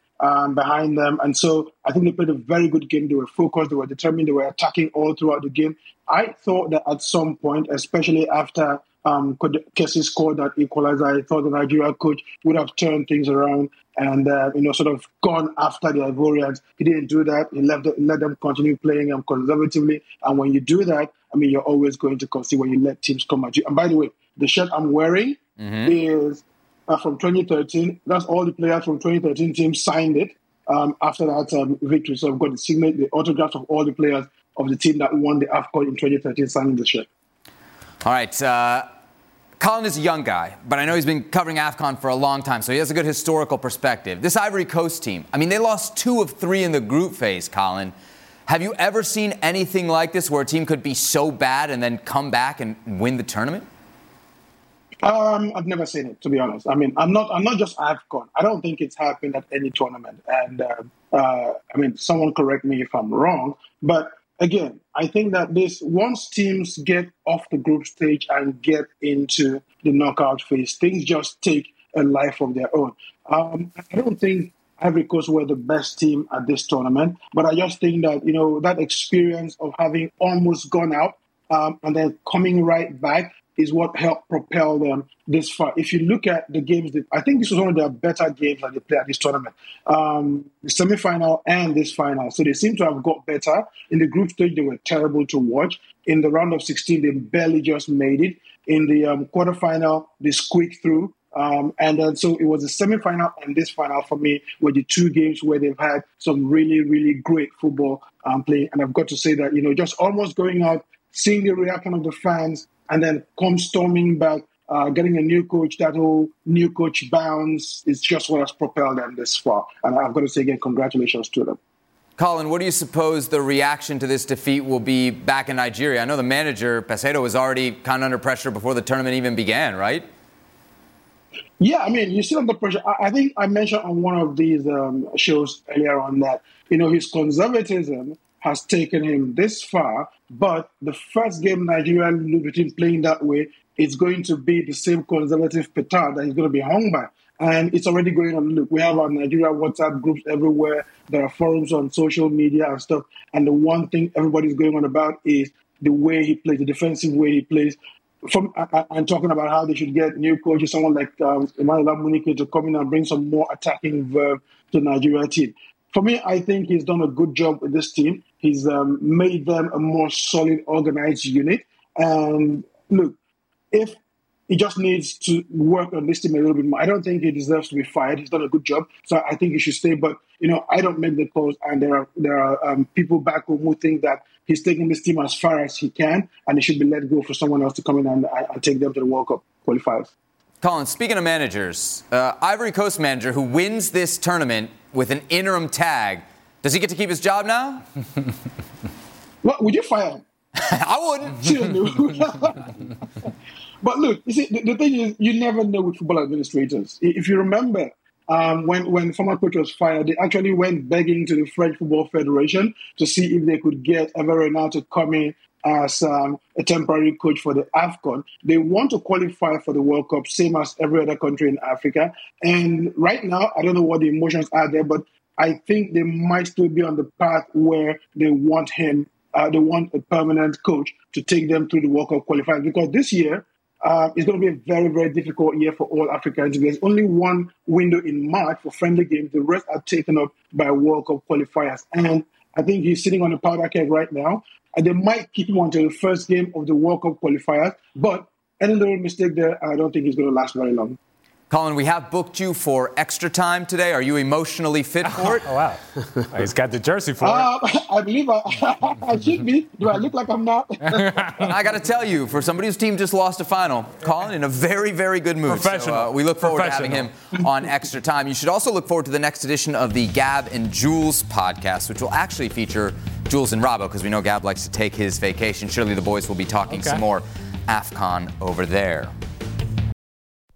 behind them. And so I think they played a very good game. They were focused. They were determined. They were attacking all throughout the game. I thought that at some point, especially after Kessie scored that equalizer, I thought the Nigeria coach would have turned things around and sort of gone after the Ivorians. He didn't do that. He let them continue playing conservatively. And when you do that, you're always going to concede when you let teams come at you. And by the way, the shirt I'm wearing is from 2013. That's all the players from 2013 teams signed it. After that victory, so I've got the signature, the autographs of all the players of the team that won the AFCON in 2013 signing the shirt. All right. Colin is a young guy, but I know he's been covering AFCON for a long time, so he has a good historical perspective. This Ivory Coast team, I mean, they lost 2 of 3 in the group phase, Colin. Have you ever seen anything like this where a team could be so bad and then come back and win the tournament? I've never seen it, to be honest. I mean, I'm not just AFCON. I don't think it's happened at any tournament. And, I mean, someone correct me if I'm wrong, but again, I think that this once teams get off the group stage and get into the knockout phase, things just take a life of their own. I don't think Ivory Coast were the best team at this tournament, but I just think that, you know, that experience of having almost gone out and then coming right back is what helped propel them this far. If you look at the games, I think this was one of their better games that they played at this tournament, the semi-final and this final. So they seem to have got better. In the group stage, they were terrible to watch. In the round of 16, they barely just made it. In the quarterfinal, they squeaked through. And then so it was the semi-final and this final for me were the 2 games where they've had some really, really great football playing. And I've got to say that, you know, just almost going out, seeing the reaction of the fans, and then come storming back, getting a new coach, that whole new coach bounce is just what has propelled them this far. And I've got to say again, congratulations to them. Colin, what do you suppose the reaction to this defeat will be back in Nigeria? I know the manager, Pesedo, was already kind of under pressure before the tournament even began, right? Yeah, I mean, you still under pressure. I think I mentioned on one of these shows earlier on that, you know, his conservatism has taken him this far, but the first game Nigeria team playing that way is going to be the same conservative petard that he's going to be hung by. And it's already going on. Look, we have our Nigeria WhatsApp groups everywhere. There are forums on social media and stuff. And the one thing everybody's going on about is the way he plays, the defensive way he plays. And talking about how they should get new coaches, someone like Emmanuel Munike to come in and bring some more attacking verve to the Nigeria team. For me, I think he's done a good job with this team. He's made them a more solid, organized unit. And look, if he just needs to work on this team a little bit more, I don't think he deserves to be fired. He's done a good job, so I think he should stay. But, you know, I don't make the calls, and there are people back home who think that he's taking this team as far as he can, and he should be let go for someone else to come in and take them to the World Cup qualifiers. Colin, speaking of managers, Ivory Coast manager who wins this tournament with an interim tag, does he get to keep his job now? Well, would you fire him? I wouldn't. She'll do. But look, you see, the thing is, you never know with football administrators. If you remember, when former coach was fired, they actually went begging to the French Football Federation to see if they could get Emery now to come in as a temporary coach for the AFCON. They want to qualify for the World Cup, same as every other country in Africa. And right now, I don't know what the emotions are there, but I think they might still be on the path where they want him, they want a permanent coach to take them through the World Cup qualifiers. Because this year, it's going to be a very, very difficult year for all Africans. There's only one window in March for friendly games. The rest are taken up by World Cup qualifiers. And I think he's sitting on a powder keg right now. And they might keep him until the first game of the World Cup qualifiers. But any little mistake there, I don't think he's going to last very long. Colin, we have booked you for extra time today. Are you emotionally fit for it? Oh, wow. He's got the jersey for it. I believe I should be. Do I look like I'm not? I got to tell you, for somebody whose team just lost a final, Colin in a very, very good mood. Professional. So, we look forward to having him on extra time. You should also look forward to the next edition of the Gab and Jules podcast, which will actually feature Jules and Robbo, because we know Gab likes to take his vacation. Surely the boys will be talking some more AFCON over there.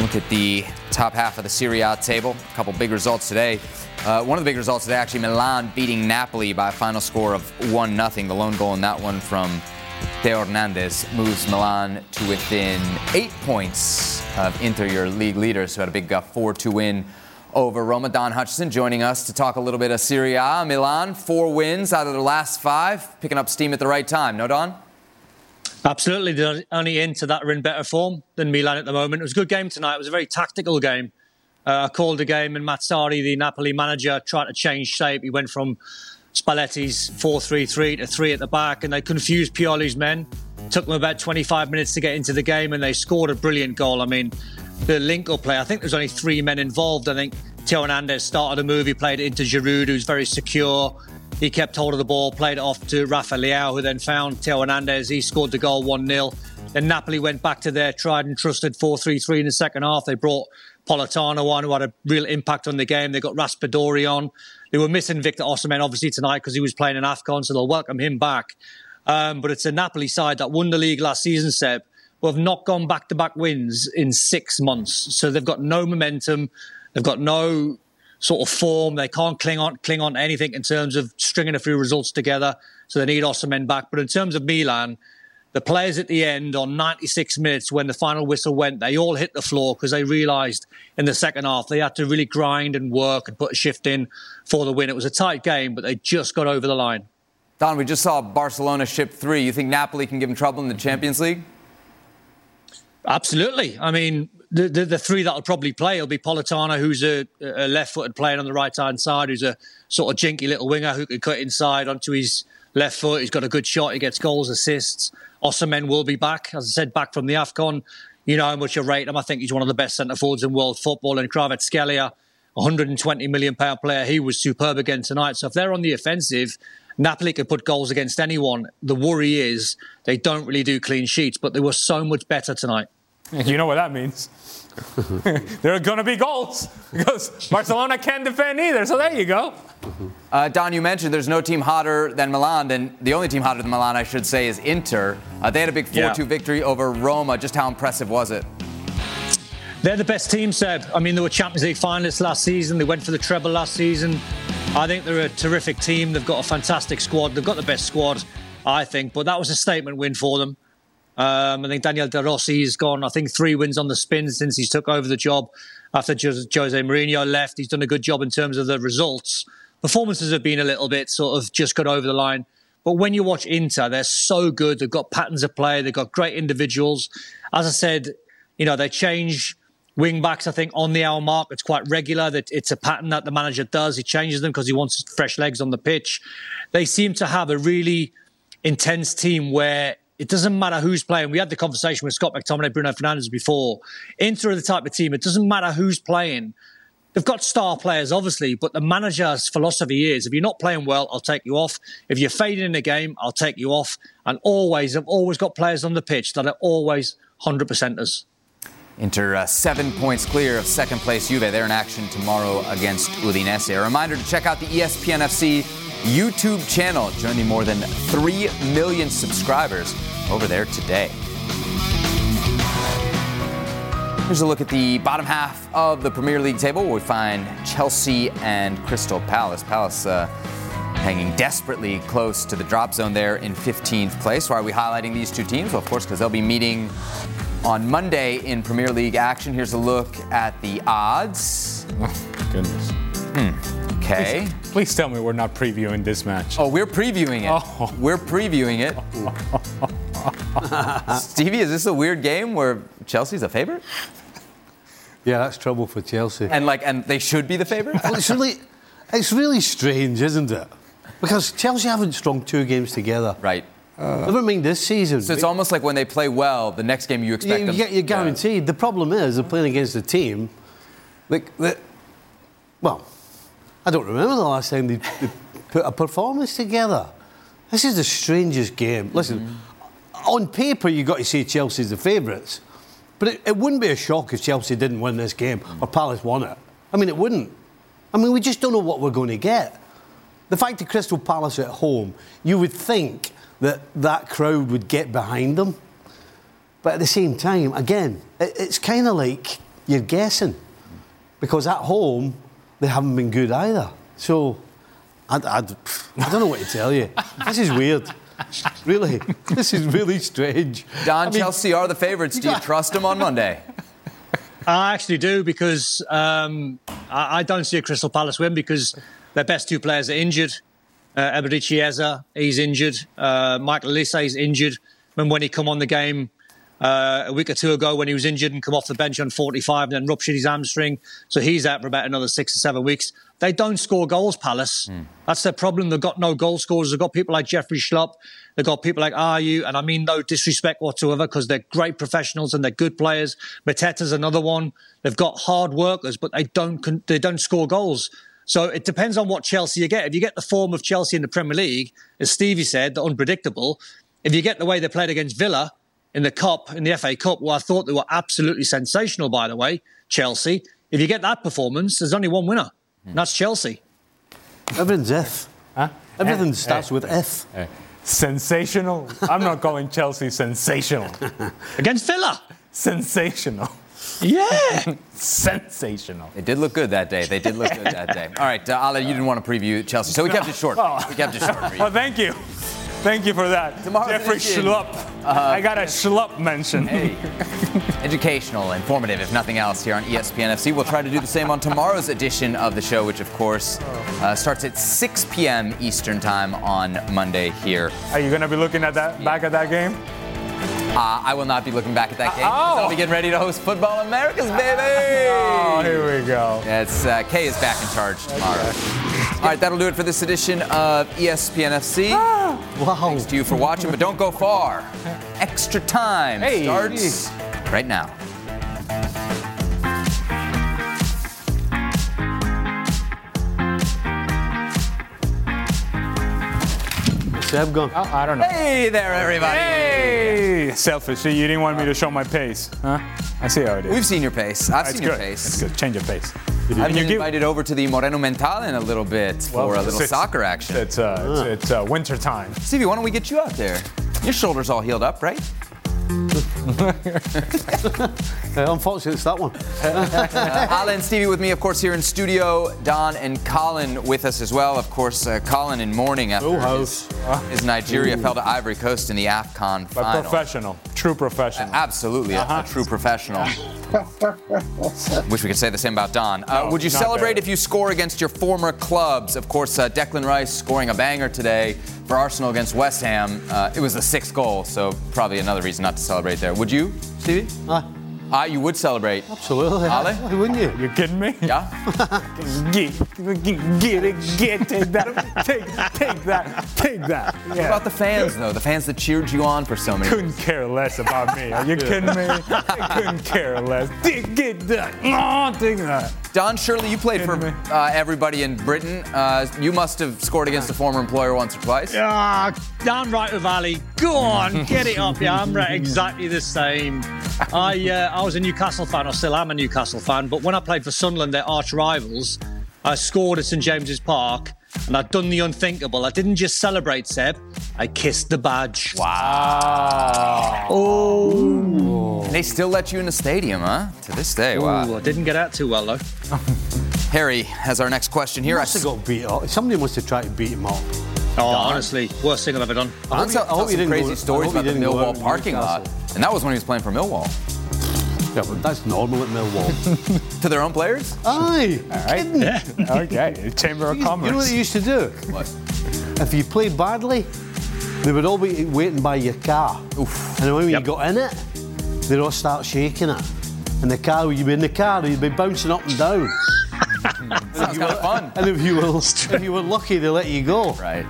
Look at the top half of the Serie A table. A couple big results today. One of the big results today, actually, Milan beating Napoli by a final score of 1-0. The lone goal in that one from Theo Hernandez moves Milan to within 8 points of Inter, your league leaders, who had a big 4-2 win over Roma. Don Hutchison joining us to talk a little bit of Serie A. Milan, 4 wins out of their last 5, picking up steam at the right time. No, Don? Absolutely. They're only into that are in better form than Milan at the moment. It was a good game tonight. It was a very tactical game. I called a game, and Mazzari, the Napoli manager, tried to change shape. He went from Spalletti's 4-3-3 to 3 at the back, and they confused Pioli's men. Took them about 25 minutes to get into the game, and they scored a brilliant goal. I mean, the link-up play, I think there's only 3 men involved. I think Theo Hernandez started a move. He played it into Giroud, who's very secure. He kept hold of the ball, played it off to Rafa Leao, who then found Theo Hernandez. He scored the goal 1-0. Then Napoli went back to their tried-and-trusted 4-3-3 in the second half. They brought Politano on, who had a real impact on the game. They got Raspadori on. They were missing Victor Osimhen, obviously, tonight because he was playing in AFCON, so they'll welcome him back. But it's a Napoli side that won the league last season, Seb, who have not gone back-to-back wins in 6 months. So they've got no momentum. They've got no sort of form. They can't cling on to anything in terms of stringing a few results together. So they need Osimhen back. But in terms of Milan, the players at the end, on 96 minutes, when the final whistle went, they all hit the floor because they realised in the second half they had to really grind and work and put a shift in for the win. It was a tight game, but they just got over the line. Don, we just saw Barcelona ship 3. You think Napoli can give them trouble in the Champions League? Absolutely. I mean, the 3 that'll probably play will be Politano, who's a left-footed player on the right-hand side, who's a sort of jinky little winger who can cut inside onto his left foot. He's got a good shot. He gets goals, assists. Osimhen will be back, as I said, back from the AFCON. You know how much I rate him. I think he's one of the best centre-forwards in world football. And Kvaratskhelia, £120 million player, he was superb again tonight. So if they're on the offensive, Napoli could put goals against anyone. The worry is they don't really do clean sheets, but they were so much better tonight. You know what that means. There are going to be goals because Barcelona can't defend either. So there you go. Don, you mentioned there's no team hotter than Milan, and the only team hotter than Milan, I should say, is Inter. They had a big 4-2 victory over Roma. Just how impressive was it? They're the best team, Seb. I mean, they were Champions League finalists last season. They went for the treble last season. I think they're a terrific team. They've got a fantastic squad. They've got the best squad, I think. But that was a statement win for them. I think Daniel De Rossi has gone, 3 wins on the spin since he's took over the job after Jose Mourinho left. He's done a good job in terms of the results. Performances have been a little bit sort of just got over the line. But when you watch Inter, they're so good. They've got patterns of play. They've got great individuals. As I said, they change wing-backs, I think, on the hour mark. It's quite regular. It's a pattern that the manager does. He changes them because he wants fresh legs on the pitch. They seem to have a really intense team where it doesn't matter who's playing. We had the conversation with Scott McTominay, Bruno Fernandes before. Inter are the type of team, it doesn't matter who's playing. They've got star players, obviously, but the manager's philosophy is, if you're not playing well, I'll take you off. If you're fading in the game, I'll take you off. And I've always got players on the pitch that are always 100%ers. Inter 7 points clear of second place Juve. They're in action tomorrow against Udinese. A reminder to check out the ESPN FC YouTube channel, joining more than 3 million subscribers over there today. Here's a look at the bottom half of the Premier League table, where we find Chelsea and Crystal Palace. Palace hanging desperately close to the drop zone there in 15th place. Why are we highlighting these two teams? Well, of course, because they'll be meeting on Monday in Premier League action. Here's a look at the odds. Oh, goodness. Okay. Please tell me we're not previewing this match. Oh, we're previewing it. Oh. We're previewing it. Stevie, is this a weird game where Chelsea's a favorite? Yeah, that's trouble for Chelsea. And they should be the favorite? Well, it's really strange, isn't it? Because Chelsea haven't strung 2 games together. Right. Never mind this season. So it's almost like when they play well, the next game you expect them. You're guaranteed. The problem is they're playing against a team well, I don't remember the last time they put a performance together. This is the strangest game. Listen, on paper you've got to say Chelsea's the favourites, but it wouldn't be a shock if Chelsea didn't win this game or Palace won it. I mean, it wouldn't. I mean, we just don't know what we're going to get. The fact that Crystal Palace at home, you would think that that crowd would get behind them. But at the same time, again, it's kind of like you're guessing. Because at home, they haven't been good either. So, I don't know what to tell you. This is weird. Really. This is really strange. Don, Chelsea are the favourites. Do you trust them on Monday? I actually do, because I don't see a Crystal Palace win because their best two players are injured. Eberechi Chiesa, he's injured. Michael Olise is injured. And when he come on the game a week or two ago, when he was injured and come off the bench on 45 and then ruptured his hamstring. So he's out for about another 6 or 7 weeks. They don't score goals, Palace. Mm. That's their problem. They've got no goal scorers. They've got people like Jeffrey Schlupp. They've got people like Ayew. And I mean no disrespect whatsoever because they're great professionals and they're good players. Mateta's another one. They've got hard workers, but they don't score goals. So it depends on what Chelsea you get. If you get the form of Chelsea in the Premier League, as Stevie said, they're unpredictable. If you get the way they played against Villa in the Cup, in the FA Cup, where I thought they were absolutely sensational, by the way, Chelsea. If you get that performance, there's only one winner. And that's Chelsea. Everything's F. Huh? Everything starts with F. Sensational. I'm not calling Chelsea sensational. Against Villa. Sensational. Yeah. Sensational. It did look good that day. All right, Ale, you didn't want to preview Chelsea, so we kept it short. Oh. We kept it short for you. Oh, thank you. Thank you for that. Tomorrow Jeffrey Schlupp. I got a Schlupp mention. Hey. Educational, informative, if nothing else, here on ESPN FC. We'll try to do the same on tomorrow's edition of the show, which, of course, starts at 6 p.m. Eastern time on Monday here. Are you going to be looking at that back at that game? I will not be looking back at that game. I'll be getting ready to host Football Americas, baby. Oh, here we go. It's Kay is back in charge tomorrow. Okay. All right, that'll do it for this edition of ESPN FC. Wow. Thanks to you for watching, but don't go far. Extra time starts right now. Seb, go. Oh, I don't know. Hey there, everybody. Hey. Selfish. You didn't want me to show my pace, huh? I see how it is. We've seen your pace. I've seen your pace. It's good. Change your pace. I've been invited over to the Moreno Mental in a little bit for a little soccer action. It's winter time. Stevie, why don't we get you out there? Your shoulder's all healed up, right? Unfortunately, it's that one. Alan and Stevie with me, of course, here in studio. Don and Colin with us as well. Of course, Colin in mourning after his Nigeria fell to Ivory Coast in the AFCON final. A professional. True professional. Absolutely, a true professional. Wish we could say the same about Don. Would you celebrate if you score against your former clubs? Of course, Declan Rice scoring a banger today for Arsenal against West Ham. It was the 6th goal, so probably another reason not to celebrate there. Would you, Stevie? You would celebrate. Absolutely. Ale? Why wouldn't you? You're kidding me? Yeah. Get it. Take that. Yeah. What about the fans, though? The fans that cheered you on for so many years. Couldn't care less about me. Are you kidding me? I couldn't care less. Get that. No, take that. Don, surely you played for everybody in Britain. You must have scored against a former employer once or twice. I'm right with Ali. Go on, get it up. Yeah, I'm right exactly the same. I was a Newcastle fan. I still am a Newcastle fan. But when I played for Sunderland, their arch rivals, I scored at St James's Park, and I'd done the unthinkable. I didn't just celebrate, Seb. I kissed the badge. Wow. Oh. And they still let you in the stadium, huh? To this day, wow. Ooh, I didn't get out too well, though. Harry has our next question here. Must have got beat up. Somebody must have tried to beat him up. Oh, honestly, worst thing I've ever done. I hope you didn't crazy stories about the Millwall parking lot. And that was when he was playing for Millwall. Yeah, but that's normal at Millwall. To their own players? Aye. All right. Yeah. Okay. Chamber of Commerce. You know what they used to do? What? If you played badly, they would all be waiting by your car. Oof. And when you got in it, they'd all start shaking it. And the car, you'd be in the car, you'd be bouncing up and down. Sounds kind of fun. And if you were lucky, they let you go. Right.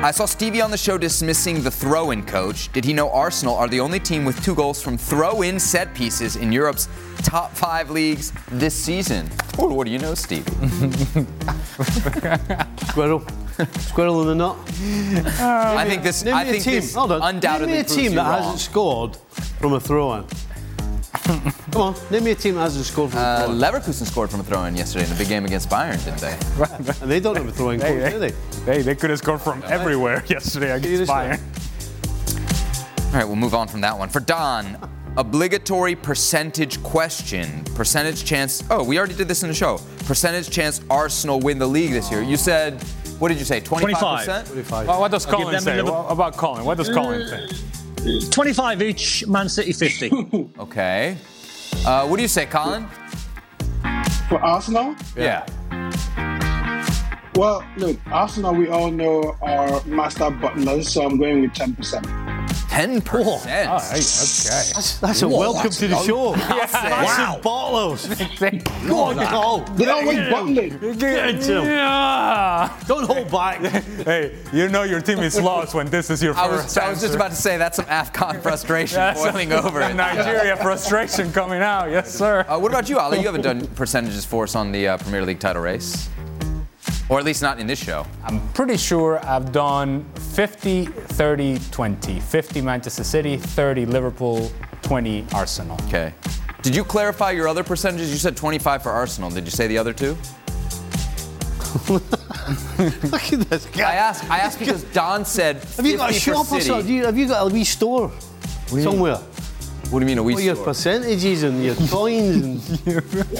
I saw Stevie on the show dismissing the throw-in coach. Did he know Arsenal are the only team with 2 goals from throw-in set pieces in Europe's top 5 leagues this season? Or what do you know, Stevie? Squirrel in the nut. I think this undoubtedly proves you wrong. Name me a team that hasn't scored from a throw-in. Come on, name me a team that hasn't scored from a throw-in. Leverkusen scored from a throw-in yesterday in a big game against Bayern, didn't they? Right. And they don't have a throw-in goal, do they? They could have scored from everywhere yesterday against Bayern. All right, we'll move on from that one. For Don, obligatory percentage question. Percentage chance... Oh, we already did this in the show. Percentage chance Arsenal win the league this year. You said... What did you say? 25%? 25. Well, what does Colin say? What about Colin? What does Colin say? 25 each, Man City 50. Okay. What do you say, Colin? For Arsenal? Yeah. Well, look, Arsenal, we all know, are master buttlers, so I'm going with 10%. 10%. Oh, okay. That's a welcome to the show. Massive bottles. They don't like bottling. Don't hold back. Hey, you know your team is lost when this is your first answer. I was just about to say that's some AFCON frustration boiling over it. Nigeria frustration coming out. Yes, sir. What about you, Ali? You haven't done percentages for us on the Premier League title race. Or at least not in this show. I'm pretty sure I've done 50, 30, 20. 50 Manchester City, 30 Liverpool, 20 Arsenal. Okay. Did you clarify your other percentages? You said 25 for Arsenal. Did you say the other two? Look at this guy. I asked because Don said 50 for City. Have you got a shop or something? Have you got a wee store somewhere? What do you mean a wee store? Your percentages and your coins and...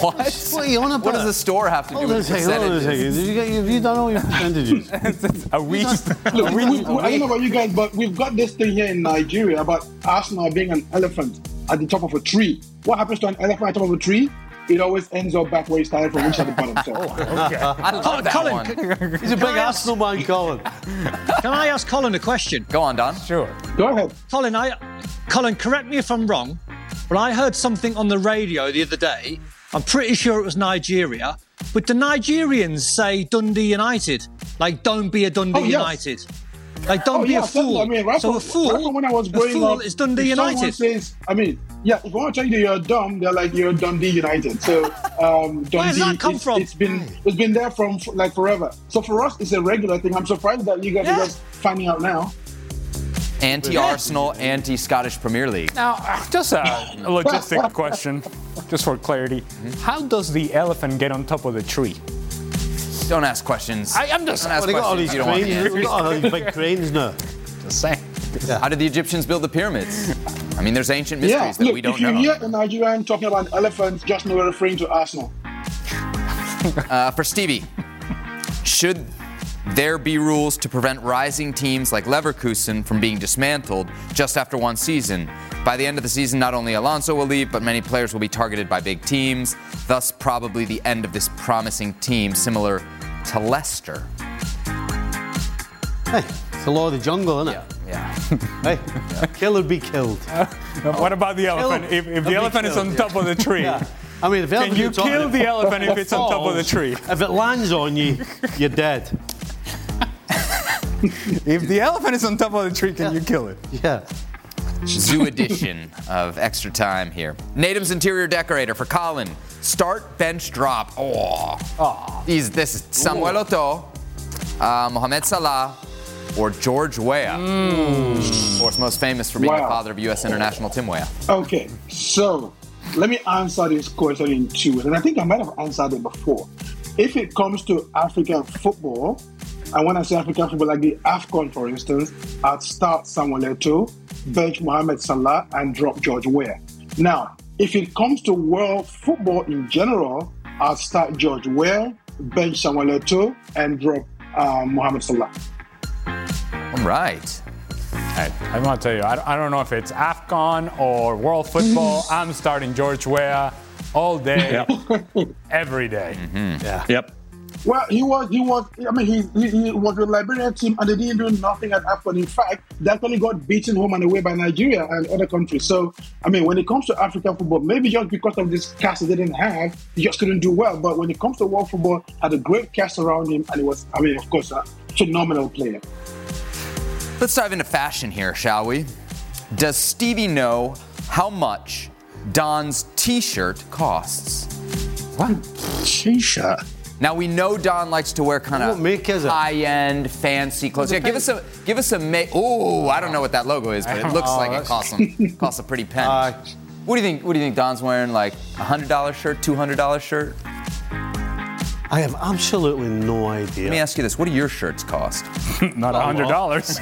What? What are you on about? What does the store have to do with percentages? Have you done all your percentages? A wee store? Look, I don't know about you guys, but we've got this thing here in Nigeria about Arsenal being an elephant at the top of a tree. What happens to an elephant at the top of a tree? It always ends up back where he started from, which at the bottom. So. Oh, okay. I love that Colin, one. He's a big Arsenal man, Colin. Can I ask Colin a question? Go on, Don. Sure. Go ahead. Colin, correct me if I'm wrong, but I heard something on the radio the other day. I'm pretty sure it was Nigeria. But the Nigerians say Dundee United. Like, don't be a Dundee United. Like, don't be a fool. I mean, so a fool, when I was growing up, is Dundee United. Says, I mean, yeah, if I want to tell you you're dumb, they're like, you're Dundee United. So, Dundee, where does that come from? It's been there from, like, forever. So for us, it's a regular thing. I'm surprised that you guys are just finding out now. Anti-Arsenal, anti-Scottish Premier League. Now, just a logistic question, just for clarity. How does the elephant get on top of the tree? Don't ask questions. I'm just asking. They got all these cranes. They got all these big cranes now. Just saying. Yeah. How did the Egyptians build the pyramids? I mean, there's ancient mysteries that we don't know. If you hear a Nigerian talking about elephants, just know we're referring to Arsenal. For Stevie, should there be rules to prevent rising teams like Leverkusen from being dismantled just after one season? By the end of the season, not only Alonso will leave, but many players will be targeted by big teams, thus probably the end of this promising team, similar to Leicester. Hey, it's the law of the jungle, isn't it? Yeah. Hey, kill or be killed. What about the elephant? If the elephant is on top of the tree, I mean, can you kill the elephant if it's on top of the tree? If it lands on you, you're dead. If the elephant is on top of the tree, can you kill it? Yeah. Zoo edition of Extra Time here. Natum's interior decorator for Colin. Start, bench, drop. This is Samuel Eto'o, Mohamed Salah, or George Weah. Of course, most famous for being the father of U.S. international Tim Weah. Okay, so let me answer this question in two. And I think I might have answered it before. If it comes to African football, and when I say African football, like the AFCON, for instance, I'd start Samuel Eto'o, bench Mohamed Salah, and drop George Weah. Now, if it comes to world football in general, I'd start George Weah, bench Samuel Eto'o, and drop Mohamed Salah. All right. I'm going to tell you, I don't know if it's AFCON or world football. I'm starting George Weah all day, every day. Mm-hmm. Yeah. Yep. Well, he was with the Liberian team, and they didn't do nothing at AFCON. In fact, they actually got beaten home and away by Nigeria and other countries. So, I mean, when it comes to African football, maybe just because of this cast they didn't have, he just couldn't do well. But when it comes to world football, had a great cast around him, and he was, I mean, of course, a phenomenal player. Let's dive into fashion here, shall we? Does Stevie know how much Don's T-shirt costs? What? T-shirt? Now, we know Don likes to wear kind of high-end, fancy clothes. Yeah, give us a I don't know what that logo is, but it looks like it costs a pretty penny. What do you think? What do you think Don's wearing? Like $100 shirt, $200 shirt? I have absolutely no idea. Let me ask you this: what do your shirts cost? Not $100.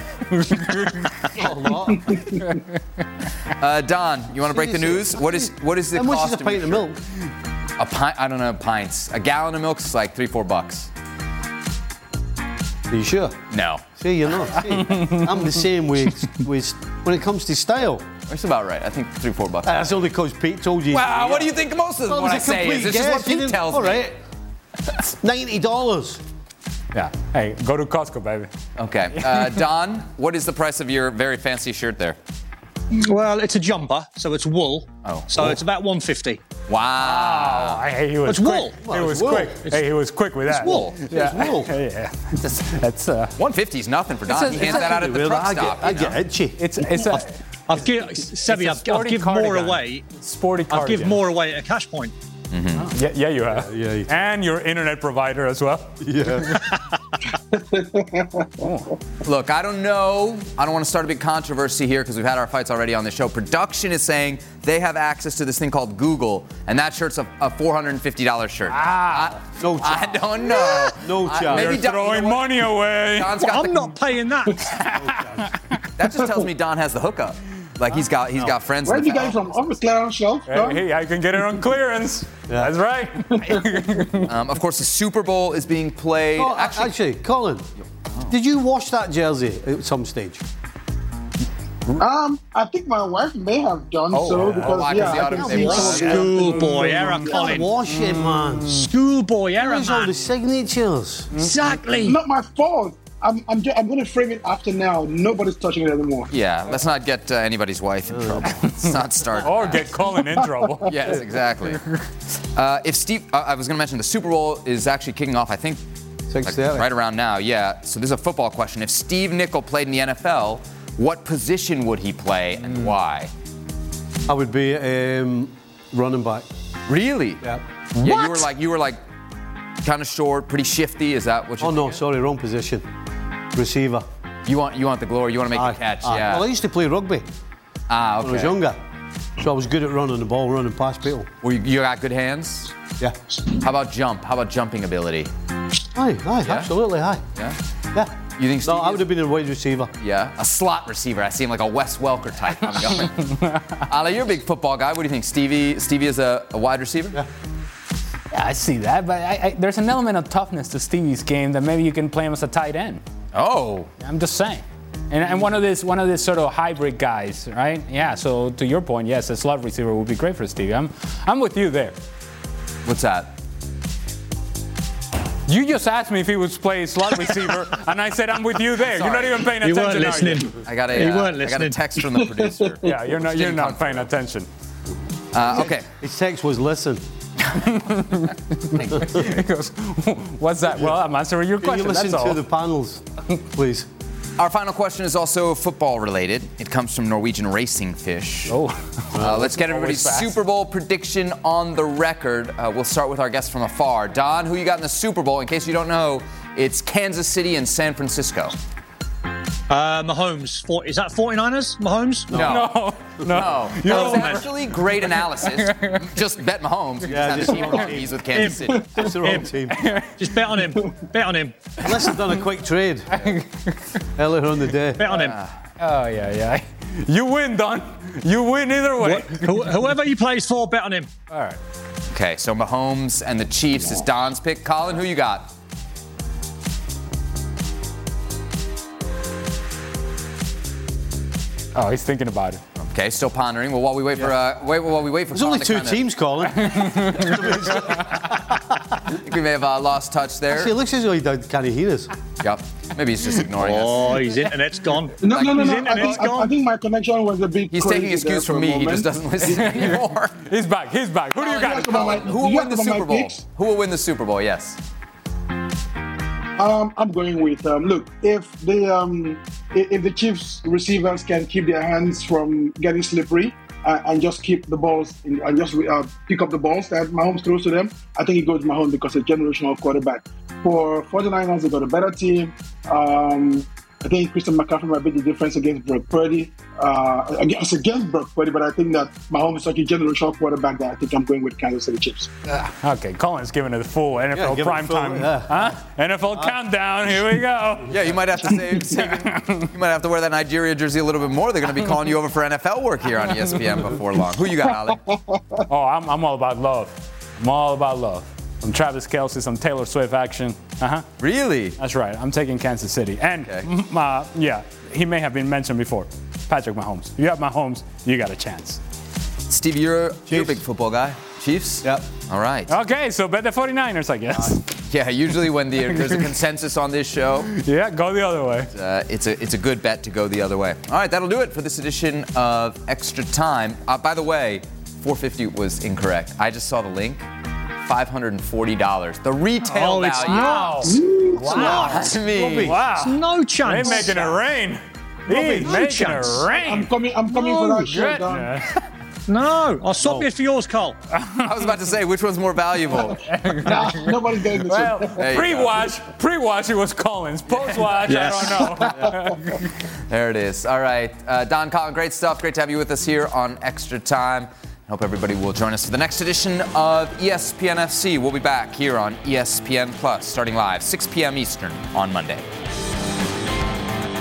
A lot. Don, you want to break the news? What is the cost of a pint of milk? A pint? I don't know. Pints. A gallon of milk is like $3-4. Are you sure? No. See, you're not. See, I'm the same with when it comes to style. That's about right. I think $3-4. That's only because Pete told you. Wow, what do you think most of what I say is? This is what Pete tells me. All right. $90. Yeah. Hey, go to Costco, baby. Okay. Don, what is the price of your very fancy shirt there? Well, it's a jumper, so it's wool. Oh. So it's about $150. Wow. Hey, he was quick. Well, it was wool. Quick. Hey, he was quick with that. It's wool. Yeah. It's wool. Yeah. That's $150 is nothing for Don. He hands that out at the truck stop. I get itchy. I've given more away at a cash point. Mm-hmm. Oh. Yeah, you have. Yeah. And your internet provider as well. Yeah. Oh. Look, I don't know. I don't want to start a big controversy here because we've had our fights already on the show. Production is saying they have access to this thing called Google, and that shirt's a $450 shirt. Ah, no chance. I don't know. No chance. Maybe Don, throwing money away. I'm not paying that. No chance. That just tells me Don has the hookup. Like he's got friends. Where do you guys from? Hey, I can get it on clearance. Yeah. That's right. Of course, the Super Bowl is being played. Oh, actually, Colin, did you wash that jersey at some stage? I think my wife may have done Schoolboy era, Colin. Wash it, man. Schoolboy era, man. All the signatures. Exactly. Not my fault. I'm going to frame it after now. Nobody's touching it anymore. Yeah, let's not get anybody's wife in trouble. Let's not start. Or get Colin in trouble. Yes, exactly. I was going to mention the Super Bowl is actually kicking off, I think, right around now. Yeah, so this is a football question. If Steve Nickel played in the NFL, what position would he play and why? I would be running back. Really? Yeah. What? Yeah, you were like kind of short, pretty shifty. Is that what you thinking? Oh, no, sorry, wrong position. Receiver. You want the glory. You want to make the catch. Yeah. Well, I used to play rugby. Ah, okay. When I was younger, so I was good at running the ball, running past people. Well, you got good hands. Yeah. How about jump? How about jumping ability? Aye, yeah? Absolutely, aye. Yeah. You think? No, I would have been a wide receiver. Yeah, a slot receiver. I seem like a Wes Welker type. Ali, you're a big football guy. What do you think, Stevie? Stevie is a wide receiver. Yeah. I see that, but there's an element of toughness to Stevie's game that maybe you can play him as a tight end. Oh. I'm just saying. And one of these sort of hybrid guys, right? Yeah, so to your point, yes, a slot receiver would be great for Stevie. I'm with you there. What's that? You just asked me if he would play slot receiver, and I said I'm with you there. You're not even paying attention. You weren't listening. I got a text from the producer. Yeah, you're not paying attention. Okay. His text was listen. He goes, what's that? Well, I'm answering your question. Can you listen to the panels, please? Our final question is also football related. It comes from Norwegian racing fish. Oh, let's get everybody's Super Bowl prediction on the record. We'll start with our guest from afar. Don, who you got in the Super Bowl? In case you don't know, it's Kansas City and San Francisco. Mahomes. Is that 49ers? Mahomes? No. That was actually great analysis. Just bet Mahomes. Yeah, just he's with Kansas City. That's the wrong team. Just bet on him. Unless he's done a quick trade. Earlier on the day. Bet on him. Oh, yeah. You win, Don. You win either way. Whoever he plays for, bet on him. All right. Okay, so Mahomes and the Chiefs is Don's pick. Colin, who you got? Oh, he's thinking about it. Okay, still pondering. Well, while we wait for there's Colin only two teams, Colin. I think we may have lost touch there. Actually, it looks as though he can't hear us. Yep. Maybe he's just ignoring us. Oh, his internet's gone. No. I think my connection was a bit. He's taking his cues from me. He just doesn't listen anymore. He's back. Who do you got? Who will win the Super Bowl? Who will win the Super Bowl? Yes. I'm going with if the Chiefs receivers can keep their hands from getting slippery and just keep the balls and just pick up the balls that Mahomes throws to them, I think it goes Mahomes because it's a generational quarterback. For 49ers, they got a better team. I think Christian McCaffrey might be the difference against Brock Purdy. It's against Brock Purdy, but I think that Mahomes is like a generational quarterback that I think I'm going with Kansas City Chiefs. Okay, Colin's giving it the full NFL primetime. NFL countdown, here we go. Yeah, you might have to you might have to wear that Nigeria jersey a little bit more. They're going to be calling you over for NFL work here on ESPN before long. Who you got, Ali? Oh, I'm all about love. I'm all about love. Some Travis Kelce, some Taylor Swift action. Really? That's right. I'm taking Kansas City. And, he may have been mentioned before. Patrick Mahomes. If you have Mahomes, you got a chance. Steve, you're a big football guy. Chiefs? Yep. All right. Okay, so bet the 49ers, I guess. Usually when there's a consensus on this show. Yeah, go the other way. It's a good bet to go the other way. All right, that'll do it for this edition of Extra Time. By the way, 450 was incorrect. I just saw the link. $540. The retail value. Wow. It's not. Wow. It's no chance. They're making it rain. They're making it rain. I'm coming for that shit. No, I'll swap it for yours, Cole. I was about to say, which one's more valuable? Nobody's doing this. Well, pre-watch, it was Colin's. Post-watch, I don't know. There it is. All right. Don, Colin, great stuff. Great to have you with us here on Extra Time. I hope everybody will join us for the next edition of ESPN FC. We'll be back here on ESPN Plus, starting live 6 p.m. Eastern on Monday.